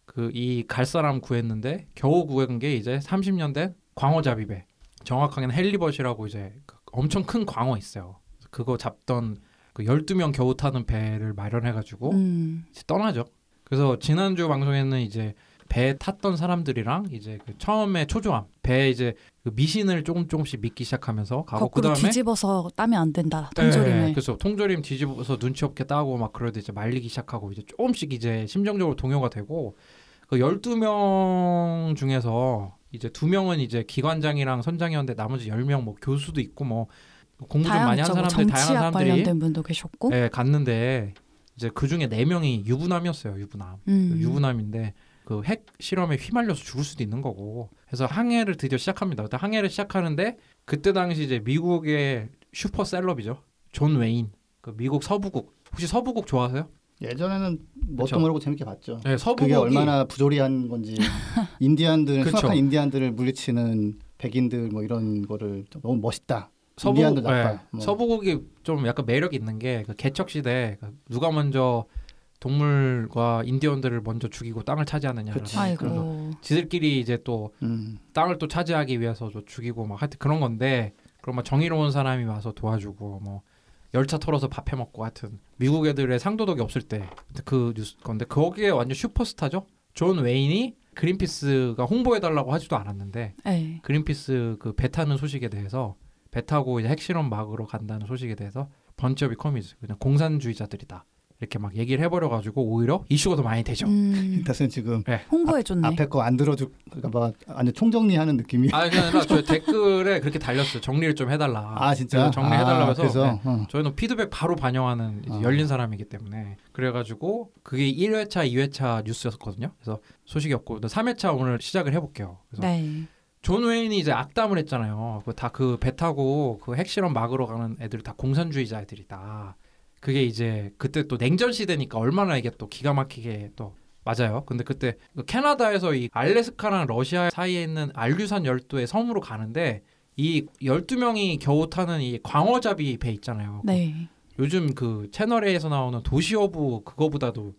그 이 갈 사람 구했는데 겨우 구한 게 이제 30년 된 광어잡이배, 정확하게는 헬리벗이라고 이제 엄청 큰 광어 있어요. 그거 잡던 그 12명 겨우 타는 배를 마련해가지고 이제 떠나죠. 그래서 지난주 방송에는 이제 배에 탔던 사람들이랑 이제 그 처음에 초조함, 배에 이제 그 미신을 조금씩 믿기 시작하면서 가고 그 다음에 뒤집어서 따면 안 된다 통조림을. 네, 그래서 통조림 뒤집어서 눈치 없게 따고 막 그러다 이제 말리기 시작하고 이제 조금씩 이제 심정적으로 동요가 되고, 그 12명 중에서 이제 2명은 이제 기관장이랑 선장이었는데 나머지 10명 뭐 교수도 있고 뭐 공부 좀 많이 한 사람들, 다양한 사람들이 관련된 분도 계셨고, 예, 갔는데 이제 그 중에 4명이 유부남이었어요. 유부남인데 그 핵 실험에 휘말려서 죽을 수도 있는 거고. 그래서 항해를 드디어 시작합니다. 그때 항해를 시작하는데 그때 당시 이제 미국의 슈퍼셀럽이죠, 존 웨인. 그 미국 서부국, 혹시 서부국 좋아하세요? 예전에는 뭣도 모르고 재밌게 봤죠. 네, 서부국이 그게 얼마나 부조리한 건지 인디안들, 흉악한 인디안들을 물리치는 백인들 뭐 이런 거를 너무 멋있다. 인디안도 나빠. 네, 뭐. 서부국이 좀 약간 매력이 있는 게 그 개척시대 누가 먼저 동물과 인디언들을 먼저 죽이고 땅을 차지하느냐. 그래서 지들끼리 이제 또 땅을 또 차지하기 위해서 또 죽이고 막 하여튼 그런 건데, 그럼 막 정의로운 사람이 와서 도와주고 뭐 열차 털어서 밥 해먹고 하여튼 미국 애들의 상도덕이 없을 때 그 뉴스 건데, 거기에 완전 슈퍼스타죠. 존 웨인이 그린피스가 홍보해달라고 하지도 않았는데 에이. 그린피스 그 배 타는 소식에 대해서, 배 타고 이제 핵실험 막으로 간다는 소식에 대해서 번치 오브 커뮤니즘, 그냥 공산주의자들이다 이렇게 막 얘기를 해버려가지고 오히려 이슈가 더 많이 되죠. 다스는 지금 네. 홍보해줬네. 앞에 거 안 들어줄, 그러니까 막 아니 총정리하는 느낌이. 아, 그러니까 저 댓글에 그렇게 달렸어요. 정리를 좀 해달라. 아, 진짜. 정리해달라 해서. 그래서 네. 저희는 피드백 바로 반영하는 이제 열린 사람이기 때문에. 그래가지고 그게 1회차, 2회차 뉴스였거든요. 그래서 소식이 없고 3회차 오늘 시작을 해볼게요. 그래서 네. 존 웨인이 이제 악담을 했잖아요. 다 그 배 타고 그 핵실험 막으러 가는 애들 다 공산주의자 애들이다. 그게 이제 그때 또 냉전 시대니까 얼마나 이게 또 기가 막히게 또 맞아요. 근데 그때 캐나다에서 이 알래스카랑 러시아 사이에 있는 알류산 열도의 섬으로 가는데 이 12명이 겨우 타는 이 광어잡이 배 있잖아요. 네. 요즘 그 채널A에서 나오는 도시어부 그거보다도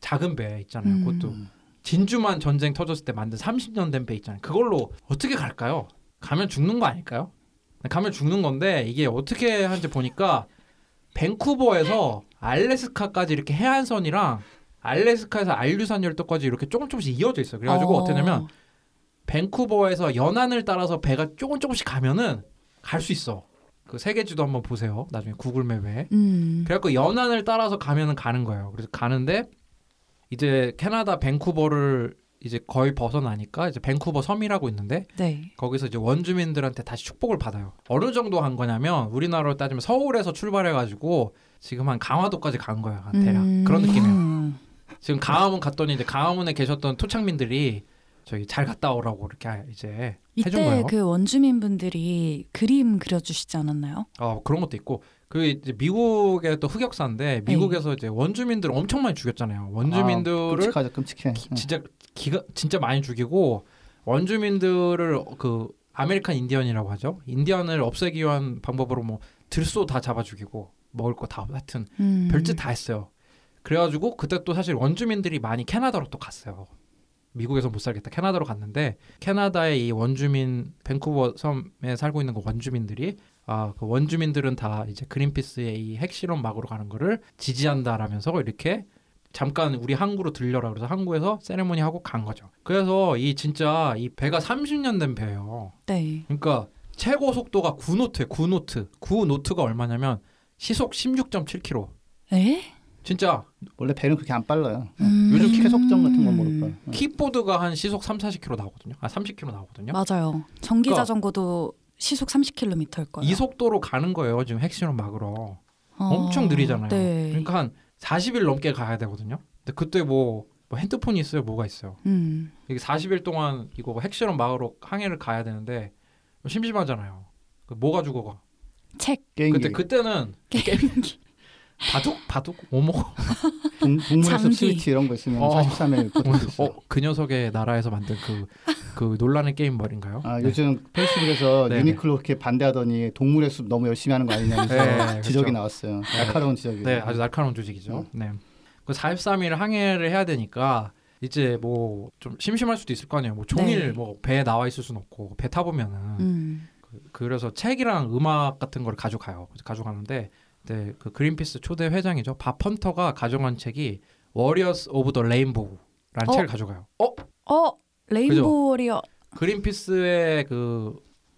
작은 배 있잖아요. 그것도 진주만 전쟁 터졌을 때 만든 30년 된 배 있잖아요. 그걸로 어떻게 갈까요? 가면 죽는 거 아닐까요? 가면 죽는 건데 이게 어떻게 하는지 보니까 밴쿠버에서 알래스카까지 이렇게 해안선이랑 알래스카에서 알류산 열도까지 이렇게 조금씩 이어져 있어요. 그래가지고 어떠냐면 밴쿠버에서 연안을 따라서 배가 조금씩 가면은 갈 수 있어. 그 세계지도 한번 보세요. 나중에 구글맵에. 그래갖고 연안을 따라서 가면은 가는 거예요. 그래서 가는데 이제 캐나다 밴쿠버를 이제 거의 벗어나니까 이제 밴쿠버 섬이라고 있는데 네. 거기서 이제 원주민들한테 다시 축복을 받아요. 어느 정도 간 거냐면 우리나라로 따지면 서울에서 출발해가지고 지금 한 강화도까지 간 거예요. 대략 그런 느낌이에요. 지금 강화문 갔더니 이제 강화문에 계셨던 토착민들이 저기 잘 갔다 오라고 이렇게 이제 해준 거예요. 이때 그 원주민분들이 그림 그려주시지 않았나요? 그런 것도 있고. 그 이제 미국의 또 흑역사인데 미국에서 이제 원주민들을 엄청 많이 죽였잖아요. 원주민들을 끔찍해. 진짜 많이 죽이고 원주민들을 그 아메리칸 인디언이라고 하죠. 인디언을 없애기 위한 방법으로 뭐 들소 다 잡아 죽이고 먹을 거 다 하여튼 별짓 다 했어요. 그래가지고 그때 또 사실 원주민들이 많이 캐나다로 또 갔어요. 미국에서 못 살겠다 캐나다로 갔는데 캐나다의 이 원주민 밴쿠버 섬에 살고 있는 그 원주민들이 그 원주민들은 다 이제 그린피스의 이 핵실험 막으로 가는 거를 지지한다라면서 이렇게 잠깐 우리 항구로 들려라 그래서 항구에서 세레모니 하고 간 거죠. 그래서 이 진짜 이 배가 30년 된 배예요. 네. 그러니까 최고 속도가 9노트예요. 9노트. 9노트가 얼마냐면 시속 16.7km. 에? 진짜 원래 배는 그렇게 안 빨라요. 요즘 최속정 같은 건 모를까요? 킥보드가 한 시속 30km 나오거든요. 30km 나오거든요. 맞아요. 전기 자전거도 시속 30km일 거예요. 이 속도로 가는 거예요. 지금 핵실험 막으로. 엄청 느리잖아요. 네. 그러니까 한 40일 넘게 가야 되거든요. 근데 그때 뭐 핸드폰이 있어요? 뭐가 있어요? 이게 40일 동안 이거 핵실험 막으로 항해를 가야 되는데 심심하잖아요. 뭐가 죽어가? 책. 그때는 게임기. 바둑? 오목? 동물숲 스위치 이런 거 있으면 43일 그 녀석의 나라에서 만든 그 논란의 게임 말인가요? 네. 요즘 페이스북에서 유니클로 이렇게 반대하더니 동물의 숲 너무 열심히 하는 거 아니냐면서 네, 지적이 그렇죠. 나왔어요. 날카로운 지적이. 네, 아주 날카로운 조직이죠. 네. 그 43일 항해를 해야 되니까 이제 뭐 좀 심심할 수도 있을 거 아니에요. 뭐 종일 뭐 배에 나와 있을 수는 없고 배 타보면은 그래서 책이랑 음악 같은 걸 가져가요. 가져가는데 네, 그 그린피스 초대 회장이죠. 밥 헌터가 가져간 책이 워리어스 오브 더 레인보우라는 책을 가져가요. 레인보우 워리어. 그린피스의 그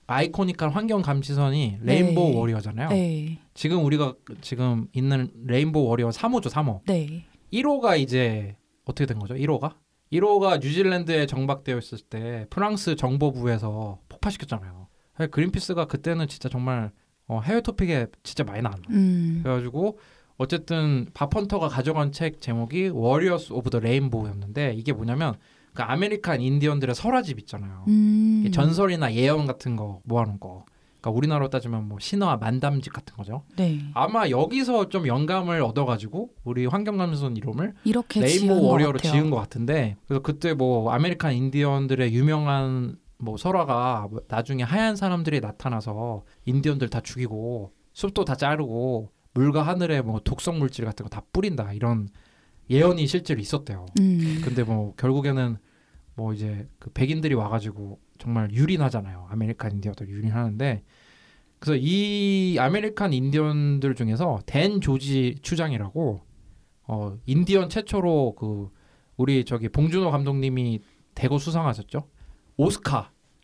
아이코닉한 환경 감시선이 레인보우 워리어잖아요. 네. 지금 우리가 지금 있는 레인보우 워리어 3호죠, 3호. 네. 1호가 이제 어떻게 된 거죠? 1호가 뉴질랜드에 정박되어 있을 때 프랑스 정보부에서 폭파시켰잖아요. 그린피스가 그때는 진짜 정말 해외 토픽에 진짜 많이 나왔나. 그래가지고 어쨌든 밥헌터가 가져간 책 제목이 워리어스 오브 더 레인보우였는데 이게 뭐냐면 그 아메리칸 인디언들의 설화집 있잖아요. 전설이나 예언 같은 거 모아놓은 거. 그러니까 우리나라로 따지면 뭐 신화 만담집 같은 거죠. 네. 아마 여기서 좀 영감을 얻어가지고 우리 환경감시선 이름을 레인보우 워리어로 지은 것 같은데, 그래서 그때 뭐 아메리칸 인디언들의 유명한 뭐 설화가 나중에 하얀 사람들이 나타나서 인디언들 다 죽이고 숲도 다 자르고 물과 하늘에 뭐 독성 물질 같은 거 다 뿌린다 이런 예언이 실제로 있었대요. 근데 뭐 결국에는 뭐 이제 그 백인들이 와가지고 정말 유린하잖아요. 아메리칸 인디언들 유린하는데, 그래서 이 아메리칸 인디언들 중에서 댄 조지 추장이라고 인디언 최초로 그 우리 저기 봉준호 감독님이 대거 수상하셨죠.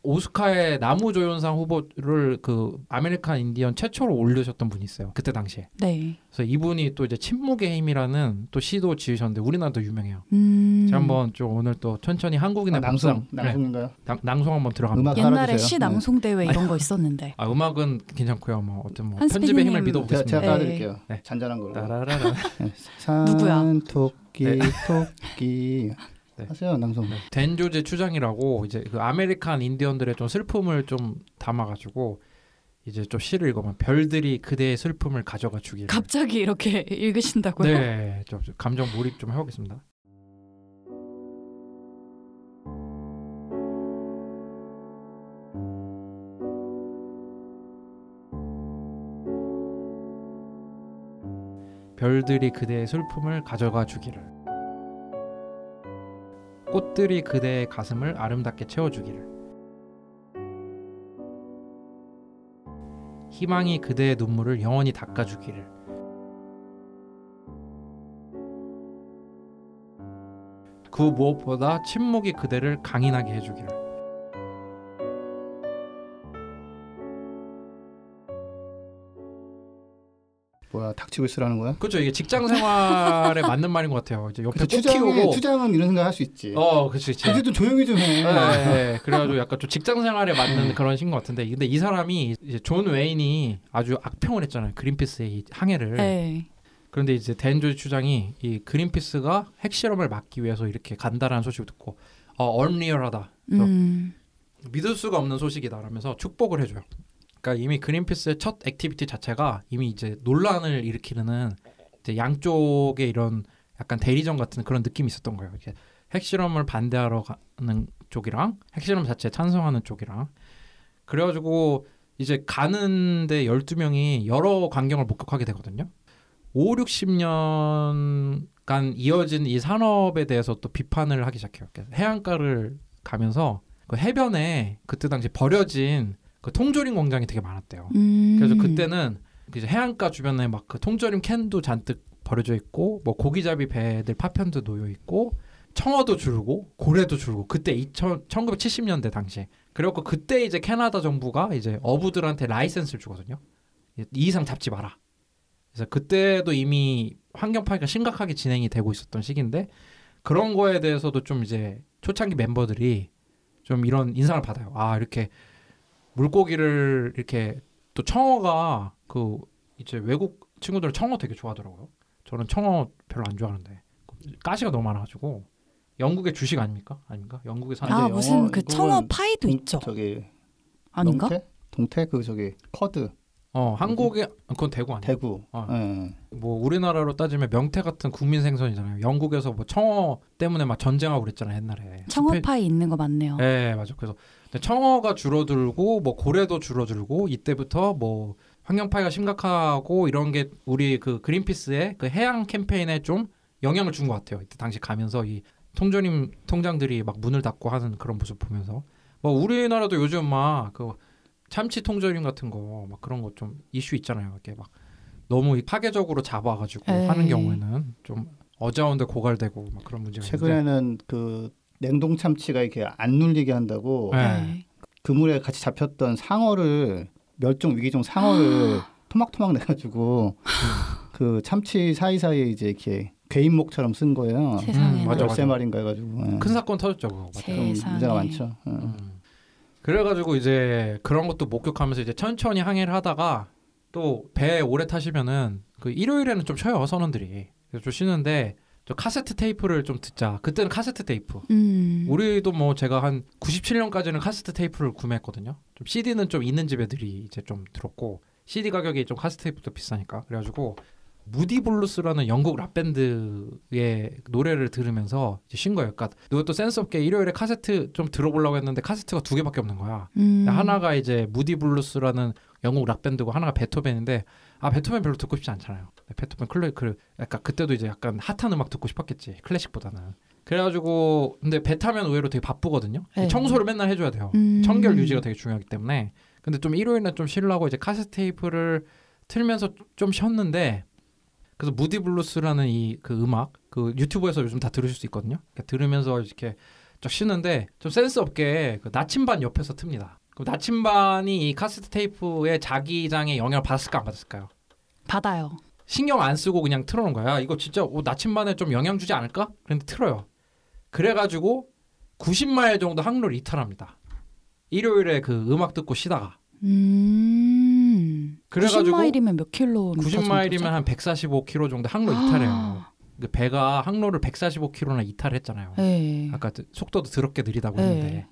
오스카의 나무조연상 후보를 그 아메리칸 인디언 최초로 올리셨던 분이 있어요. 그때 당시에. 네. 그래서 이분이 또 이제 침묵의 힘이라는 또 시도 지으셨는데 우리나라도 유명해요. 제가 한번 좀 오늘 또 천천히 한국인의 낭송인가요? 낭송 한번 들어갑니다. 옛날에 시 낭송 대회 이런 거 있었는데. 아, 음악은 괜찮고요. 뭐 어떤 뭐 편집의 힘을 믿어보겠습니다. 제가 깔아드릴게요. 네. 잔잔한 걸로. 따라라라. 누구야? 산토끼 토끼. 네. 하세요, 남성. 댄 조지 추장이라고 이제 그 아메리칸 인디언들의 좀 슬픔을 좀 담아가지고 이제 좀 시를 읽어보면 별들이 그대의 슬픔을 가져가 주기를. 갑자기 이렇게 읽으신다고요? 네, 좀 감정 몰입 좀 해보겠습니다. 별들이 그대의 슬픔을 가져가 주기를. 꽃들이 그대의 가슴을 아름답게 채워주기를. 희망이 그대의 눈물을 영원히 닦아주기를. 그 무엇보다 침묵이 그대를 강인하게 해주기를. 뭐야, 닥치고 있으라는 거야? 그렇죠. 이게 직장 생활에 맞는 말인 것 같아요. 이제 옆에 키우고 투장은 이런 생각 할 수 있지. 그렇지. 이제 좀 조용히 좀 해. 네. 그래가지고 약간 좀 직장 생활에 맞는 그런 신 것 같은데, 근데 이 사람이 이제 존 웨인이 아주 악평을 했잖아요. 그린피스의 이 항해를. 에이. 그런데 이제 댄 조지 추장이 이 그린피스가 핵실험을 막기 위해서 이렇게 간다라는 소식을 듣고 언리얼하다. 믿을 수가 없는 소식이다라면서 축복을 해줘요. 그러니까 이미 그린피스의 첫 액티비티 자체가 이미 이제 논란을 일으키는 이제 양쪽의 이런 약간 대리전 같은 그런 느낌이 있었던 거예요. 이렇게 핵실험을 반대하러 가는 쪽이랑 핵실험 자체에 찬성하는 쪽이랑. 그래가지고 이제 가는데 12명이 여러 광경을 목격하게 되거든요. 50~60년간 이어진 이 산업에 대해서 또 비판을 하기 시작해요. 그러니까 해안가를 가면서 그 해변에 그때 당시 버려진 그 통조림 공장이 되게 많았대요. 그래서 그때는 이제 해안가 주변에 막 그 통조림 캔도 잔뜩 버려져 있고, 뭐 고기잡이 배들 파편도 놓여 있고, 청어도 줄고 고래도 줄고. 그때 1970년대 당시에. 그래갖고 그때 이제 캐나다 정부가 이제 어부들한테 라이센스를 주거든요. 이 이상 잡지 마라. 그래서 그때도 이미 환경 파괴가 심각하게 진행이 되고 있었던 시기인데, 그런 거에 대해서도 좀 이제 초창기 멤버들이 좀 이런 인상을 받아요. 아, 이렇게 물고기를 이렇게 또 청어가 그 이제 외국 친구들은 청어 되게 좋아하더라고요. 저는 청어 별로 안 좋아하는데 가시가 너무 많아가지고. 영국의 주식 아닙니까? 영국에 사는 무슨 그 청어 파이도 있죠. 저기 아닌가? 동태 그 저기 커드. 한국에 그건 대구 아니에요? 대구. 뭐 우리나라로 따지면 명태 같은 국민 생선이잖아요. 영국에서 뭐 청어 때문에 막 전쟁하고 그랬잖아요, 옛날에. 청어 파이 있는 거 맞네요. 네, 맞아. 그래서 청어가 줄어들고 뭐 고래도 줄어들고, 이때부터 뭐 환경 파괴가 심각하고 이런 게 우리 그 그린피스의 그 해양 캠페인에 좀 영향을 준 것 같아요. 이때 당시 가면서 이 통조림 통장들이 막 문을 닫고 하는 그런 모습 보면서 뭐 우리나라도 요즘 막 그 참치 통조림 같은 거 막 그런 거 좀 이슈 있잖아요. 이렇게 막 너무 파괴적으로 잡아가지고 하는 경우에는 좀 어자운데 고갈되고 막 그런 문제가 최근에는 있는데. 그 냉동 참치가 이렇게 안 눌리게 한다고 네. 그물에 같이 잡혔던 상어를 멸종 위기종 상어를 토막토막 내가지고 그 참치 사이사이에 이제 이렇게 괴인목처럼 쓴 거예요. 세상에. 13마리인가 해가지고 큰 사건 터졌죠 그거. 세상에. 문제가 많죠. 그래가지고 이제 그런 것도 목격하면서 이제 천천히 항해를 하다가 또 배에 오래 타시면은 그 일요일에는 좀 쉬어요 선원들이. 그래서 좀 쉬는데 저 카세트 테이프를 좀 듣자. 그때는 카세트 테이프. 우리도 뭐 제가 한 97년까지는 카세트 테이프를 구매했거든요. 좀 CD는 좀 있는 집애들이 이제 좀 들었고 CD 가격이 좀 카세트 테이프도 비싸니까. 그래가지고 무디 블루스라는 영국 랍 밴드의 노래를 들으면서 이제 쉰 거예요. 그러니까 누가 또 센스 없게 일요일에 카세트 좀 들어보려고 했는데 카세트가 2개밖에 없는 거야. 하나가 이제 무디 블루스라는 영국 락 밴드고 하나가 베토벤인데 아 베토벤 별로 듣고 싶지 않잖아요. 베토벤 클래식 약간 그때도 이제 약간 핫한 음악 듣고 싶었겠지 클래식보다는. 그래가지고 근데 배 타면 의외로 되게 바쁘거든요. 에이. 청소를 맨날 해줘야 돼요. 청결 유지가 되게 중요하기 때문에. 근데 좀 일요일에 좀 쉬려고 이제 카세트 테이프를 틀면서 좀 쉬었는데 그래서 무디 블루스라는 이 그 음악 그 유튜브에서 요즘 다 들으실 수 있거든요. 그러니까 들으면서 이렇게 쫙 쉬는데 좀 센스 없게 그 나침반 옆에서 틉니다. 그 나침반이 이 카세트 테이프의 자기장에 영향을 받았을까 안 받았을까요? 받아요. 신경 안 쓰고 그냥 틀어놓은 거야. 이거 진짜 나침반에 좀 영향 주지 않을까? 그런데 틀어요. 그래가지고 90마일 정도 항로를 이탈합니다. 일요일에 그 음악 듣고 쉬다가. 그래가지고 90마일이면 몇 킬로? 90마일이면 한 145km 정도 항로 이탈해요. 그 배가 항로를 145km나 이탈했잖아요. 에이. 아까 속도도 더럽게 느리다고 했는데.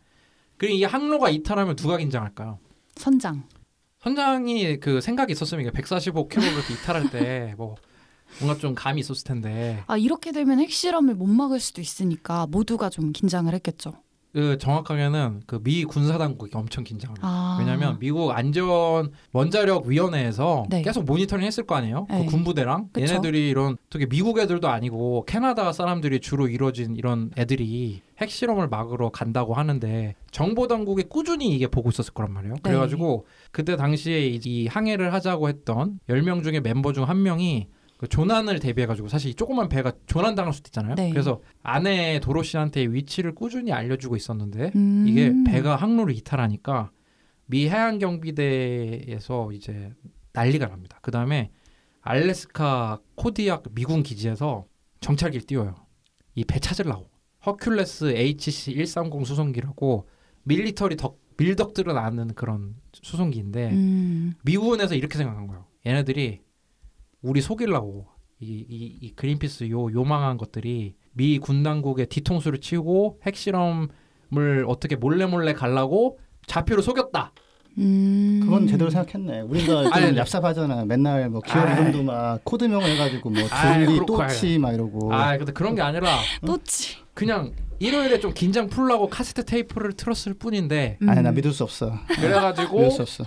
그리고 이 항로가 이탈하면 누가 긴장할까요? 선장이 그 생각이 있었으면 145km를 이탈할 때 뭐 뭔가 좀 감이 있었을 텐데. 아 이렇게 되면 핵실험을 못 막을 수도 있으니까 모두가 좀 긴장을 했겠죠. 그 정확하게는 그 미 군사당국이 엄청 긴장합니다. 아. 왜냐하면 미국 안전 원자력 위원회에서 네. 계속 모니터링 했을 거 아니에요. 그 군부대랑 그쵸? 얘네들이 이런 특히 미국 애들도 아니고 캐나다 사람들이 주로 이뤄진 이런 애들이 핵실험을 막으러 간다고 하는데 정보당국이 꾸준히 이게 보고 있었을 거란 말이에요. 그래가지고 그때 당시에 이 항해를 하자고 했던 10명 중에 멤버 중 한 명이 그 조난을 대비해가지고 사실 이 조그만 배가 조난당할 수도 있잖아요. 그래서 아내 도로시한테 위치를 꾸준히 알려주고 있었는데 이게 배가 항로를 이탈하니까 미 해양경비대에서 이제 난리가 납니다. 그 다음에 알래스카 코디악 미군 기지에서 정찰기를 띄워요. 이 배 찾으려고. 허큘레스 HC-130 수송기라고 밀리터리 밀덕들은 아는 그런 수송기인데 미군에서 이렇게 생각한 거예요. 얘네들이 우리 속이려고 이 그린피스 요망한 것들이 미 군당국의 뒤통수를 치우고 핵실험을 어떻게 몰래 가려고 자표를 속였다. 그건 제대로 생각했네. 우리가 좀 얍삽하잖아. 맨날 뭐 기업 이름도 막 코드명을 해가지고 뭐 조리, 또치 막 이러고. 아 근데 그런 게 아니라 또치. 그냥 일요일에 좀 긴장 풀라고 카세트 테이프를 틀었을 뿐인데. 아니 나 믿을 수 없어. 그래가지고 믿을 수 없어.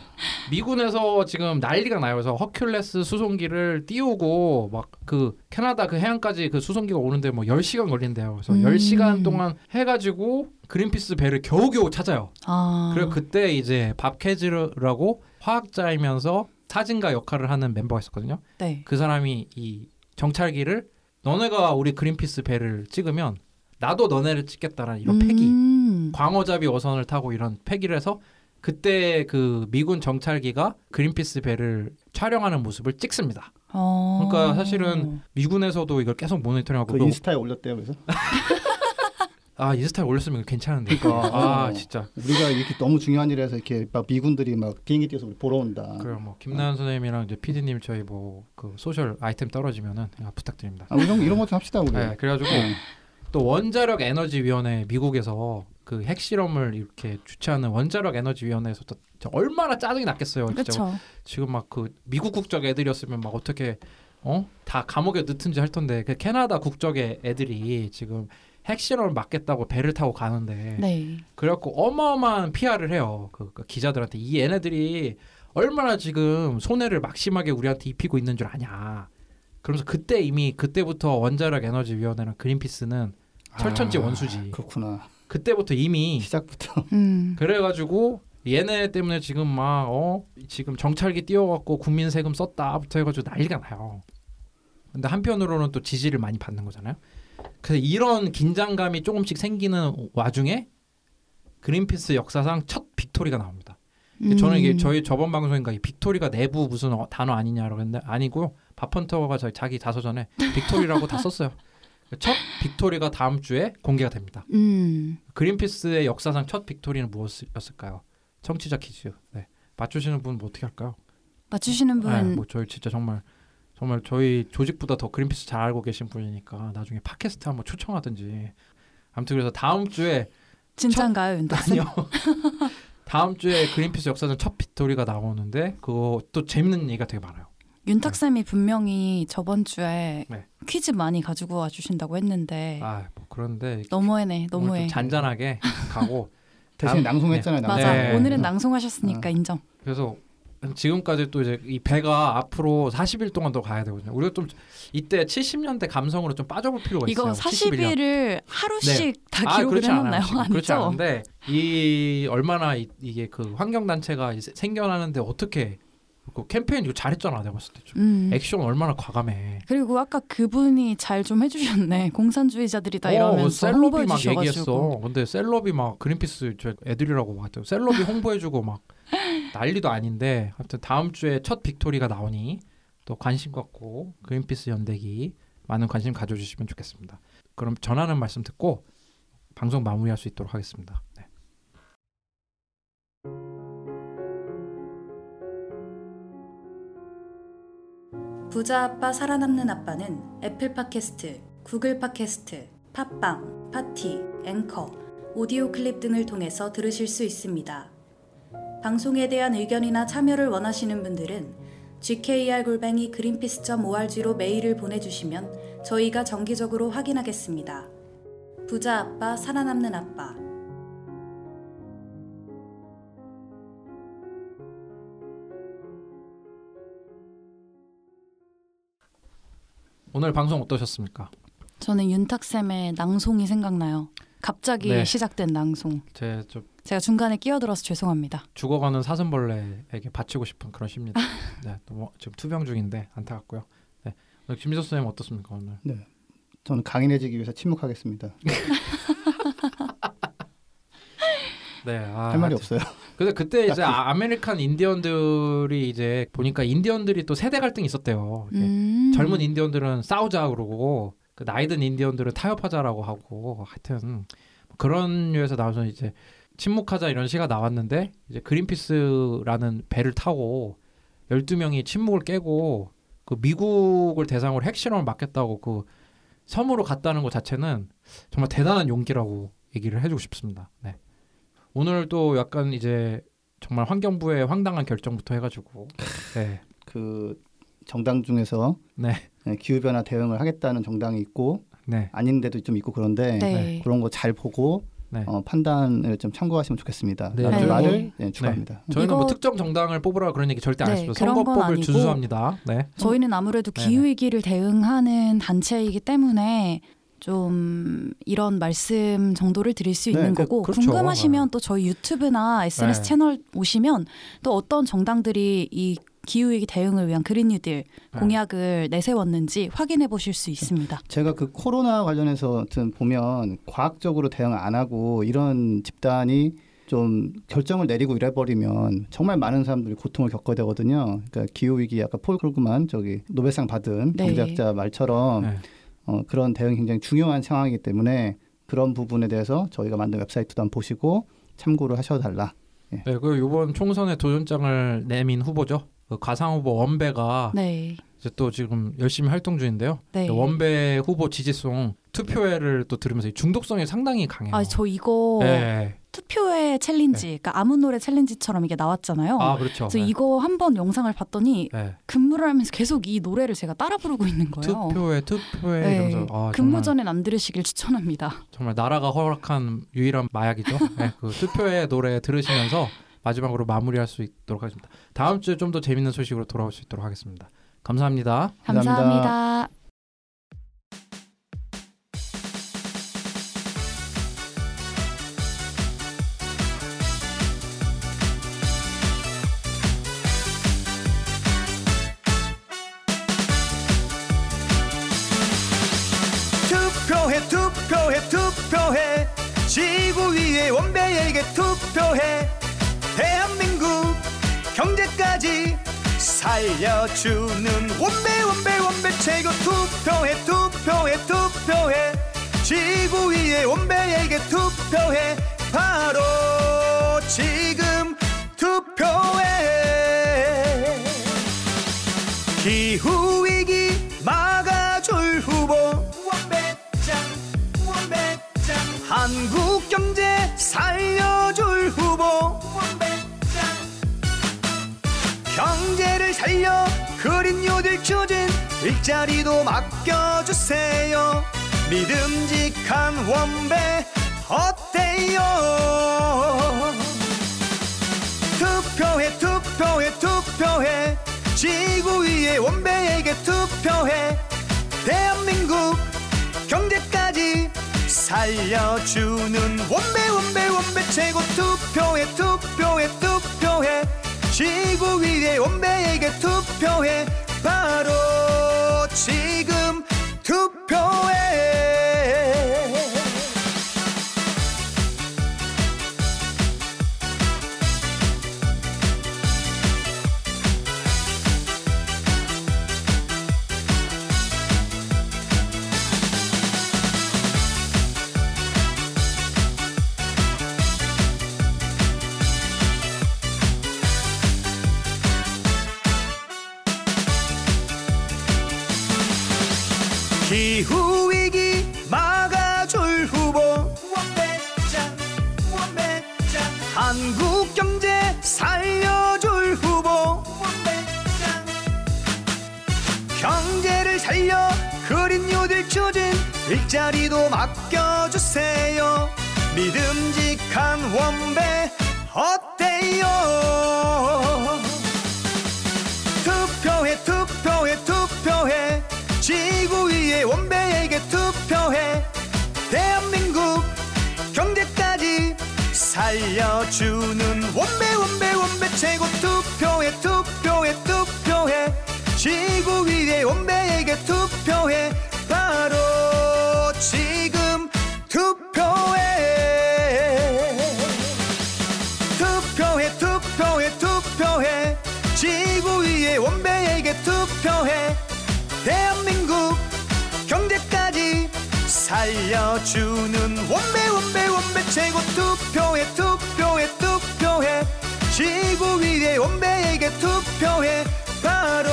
미군에서 지금 난리가 나요. 그래서 허큘레스 수송기를 띄우고 막 그 캐나다 그 해안까지 그 수송기가 오는데 뭐 10시간 걸린대요. 그래서 10시간 동안 해가지고 그린피스 배를 겨우겨우 찾아요. 그리고 그때 이제 밥 캐즈라고 화학자이면서 사진가 역할을 하는 멤버가 있었거든요. 그 사람이 이 정찰기를 너네가 우리 그린피스 배를 찍으면 나도 너네를 찍겠다라는 이런 패기 광어잡이 어선을 타고 이런 패기를 해서 그때 그 미군 정찰기가 그린피스 배를 촬영하는 모습을 찍습니다. 그러니까 사실은 미군에서도 이걸 계속 모니터링하고 그 인스타에 올렸대요. 그래서 아 인스타에 올렸으면 괜찮은데 그러니까, 아 진짜 우리가 이렇게 너무 중요한 일에서 이렇게 막 미군들이 막 비행기 띄워서 우리 보러 온다. 그럼 뭐 김나연 선생님이랑 이제 PD님 저희 뭐 그 소셜 아이템 떨어지면은 부탁드립니다. 이런 거 좀 합시다 우리. 네, 그래가지고. 또 원자력 에너지 위원회 미국에서 그 핵실험을 이렇게 주최하는 원자력 에너지 위원회에서 또 얼마나 짜증이 났겠어요. 진짜 지금 막 그 미국 국적 애들이었으면 막 어떻게 다 감옥에 넣든지 할 텐데 그 캐나다 국적의 애들이 지금 핵실험을 막겠다고 배를 타고 가는데 그래갖고 어마어마한 PR을 해요. 그 기자들한테 이 얘네들이 얼마나 지금 손해를 막심하게 우리한테 입히고 있는 줄 아냐. 그러면서 그때 이미 그때부터 원자력 에너지 위원회랑 그린피스는 철천지 원수지. 그렇구나. 그때부터 이미 시작부터. 그래가지고 얘네 때문에 지금 막 지금 정찰기 띄워갖고 국민 세금 썼다부터 해가지고 난리가 나요. 근데 한편으로는 또 지지를 많이 받는 거잖아요. 그래서 이런 긴장감이 조금씩 생기는 와중에 그린피스 역사상 첫 빅토리가 나옵니다. 저는 이게 저희 저번 방송인가 이 빅토리가 내부 무슨 단어 아니냐라고 했는데 아니고요. 밥헌터가 자기 자서전에 빅토리라고 다 썼어요. 첫 빅토리가 다음 주에 공개가 됩니다. 그린피스의 역사상 첫 빅토리는 무엇이었을까요? 청취자 퀴즈. 네. 맞추시는 분은 뭐 어떻게 할까요? 맞추시는 분은 네, 뭐 저희 진짜 정말 저희 조직보다 더 그린피스 잘 알고 계신 분이니까 나중에 팟캐스트 한번 초청하든지. 아무튼 그래서 다음 주에 진짠가요, 윤다스요? 아니요. 다음 주에 그린피스 역사상 첫 빅토리가 나오는데 그것도 재밌는 얘기가 되게 많아요. 윤탁쌤이 네. 분명히 저번 주에 네. 퀴즈 많이 가지고 와주신다고 했는데 뭐 그런데 너무해 너무해 잔잔하게 가고 대신 낭송했잖아요. 네. 맞아 네. 오늘은 낭송하셨으니까 인정. 그래서 지금까지 또 이제 이 배가 앞으로 40일 동안 더 가야 되거든요. 우리가 좀 이때 70년대 감성으로 좀 빠져볼 필요가 있어요. 이거 40일을 하루씩 네. 다 기록을 해놨나요? 아니죠? 그렇지 않은데 이 얼마나 이게 그 환경단체가 생겨나는데 어떻게 그 캠페인 이거 잘했잖아 내가 봤을 때 좀. 액션 얼마나 과감해. 그리고 아까 그분이 잘 좀 해주셨네. 공산주의자들이다 이러면서 셀럽이 막 얘기했어. 근데 셀럽이 막 그린피스 저 애들이라고 막 셀럽이 홍보해주고 막 난리도 아닌데 하여튼 다음 주에 첫 빅토리가 나오니 또 관심 갖고 그린피스 연대기 많은 관심 가져주시면 좋겠습니다. 그럼 전하는 말씀 듣고 방송 마무리할 수 있도록 하겠습니다. 네. 부자 아빠 살아남는 아빠는 애플 팟캐스트, 구글 팟캐스트, 팟빵, 파티, 앵커, 오디오 클립 등을 통해서 들으실 수 있습니다. 방송에 대한 의견이나 참여를 원하시는 분들은 gker@greenpeace.org로 메일을 보내주시면 저희가 정기적으로 확인하겠습니다. 부자 아빠 살아남는 아빠. 오늘 방송 어떠셨습니까? 저는 윤탁쌤의 낭송이 생각나요. 갑자기 네. 시작된 낭송. 제가 중간에 끼어들어서 죄송합니다. 죽어가는 사슴벌레에게 바치고 싶은 그런 심리다. 네, 지금 투병 중인데 안타깝고요. 네, 김지석 선생님 어떻습니까 오늘? 네, 저는 강인해지기 위해서 침묵하겠습니다. 네, 할 말이 없어요. 근데 그때 이제 아메리칸 인디언들이 이제 보니까 인디언들이 또 세대 갈등이 있었대요. 젊은 인디언들은 싸우자 그러고 그 나이든 인디언들은 타협하자라고 하고 하여튼 그런 류에서 나와서 이제 침묵하자 이런 시가 나왔는데 이제 그린피스라는 배를 타고 12명이 침묵을 깨고 그 미국을 대상으로 핵실험을 막겠다고 그 섬으로 갔다는 것 자체는 정말 대단한 용기라고 얘기를 해주고 싶습니다. 네. 오늘 또 약간 이제 정말 환경부의 황당한 결정부터 해가지고 네. 그 정당 중에서 네. 기후변화 대응을 하겠다는 정당이 있고 네. 아닌데도 좀 있고 그런데 네. 그런 거 잘 보고 네. 판단을 좀 참고하시면 좋겠습니다. 네. 네. 말을 네, 추가합니다. 네. 저희는 뭐 특정 정당을 뽑으라 그런 얘기 절대 안 했습니다. 네. 선거법을 준수합니다. 네. 저희는 아무래도 기후위기를 대응하는 단체이기 때문에 좀 이런 말씀 정도를 드릴 수 있는 거고 그렇죠. 궁금하시면 또 저희 유튜브나 SNS 채널 오시면 또 어떤 정당들이 이 기후위기 대응을 위한 그린 뉴딜 공약을 내세웠는지 확인해 보실 수 있습니다. 제가 그 코로나 관련해서 보면 과학적으로 대응 안 하고 이런 집단이 좀 결정을 내리고 이래버리면 정말 많은 사람들이 고통을 겪어야 되거든요. 그러니까 기후위기 아까 폴 크루그먼 저기 노벨상 받은 경제학자 말처럼 그런 대응이 굉장히 중요한 상황이기 때문에 그런 부분에 대해서 저희가 만든 웹사이트도 한번 보시고 참고를 하셔달라. 예. 네, 그 이번 총선에 도전장을 내민 후보죠. 그 가상 후보 원배가 네. 이제 또 지금 열심히 활동 중인데요. 네. 원배 후보 지지송 투표회를 또 들으면서 중독성이 상당히 강해요. 아, 저 이거 투표회 챌린지, 그러니까 아무 노래 챌린지처럼 이게 나왔잖아요. 아, 그렇죠. 그래서 이거 한번 영상을 봤더니 근무를 하면서 계속 이 노래를 제가 따라 부르고 있는 거예요. 투표회 이러면서 근무 전엔 안 들으시길 추천합니다. 정말 나라가 허락한 유일한 마약이죠. 네, 그 투표회 노래 들으시면서 마지막으로 마무리할 수 있도록 하겠습니다. 다음 주에 좀 더 재밌는 소식으로 돌아올 수 있도록 하겠습니다. 감사합니다. 감사합니다. 도해 대한민국 경제까지 살려주는 원배 최고 투표해 지구 위에 원배에게 투표해 바로 지금 투표해. 기후위기 막아줄 후보 원배짱 한국경제 살려줄 후보 경제를 살려 그린 요들 추진 일자리도 맡겨주세요. 믿음직한 원배 어때요? 투표해 지구 위의 원배에게 투표해. 대한민국 경제까지 살려주는 원배 최고 투표해 지구 위의 원배에게 투표해 바로 지금 투표해. 기후위기 막아줄 후보 원배짱 한국경제 살려줄 후보 원배짱 경제를 살려 그린 요들 추진 일자리도 맡겨주세요. 믿음직한 원배 어때요? 투표해 지구 위의 원배에게 투표해. 대한민국 경제까지 살려주는 원배 최고 투표해 지구 위의 원배에게 투표해 바로 지금 투표해. 투표해 지구 위의 원배에게 투표해. 대한민국 경제까지 살려주는 원배 최고 투표해 지구 위의 원배에게 투표해 바로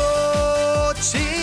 지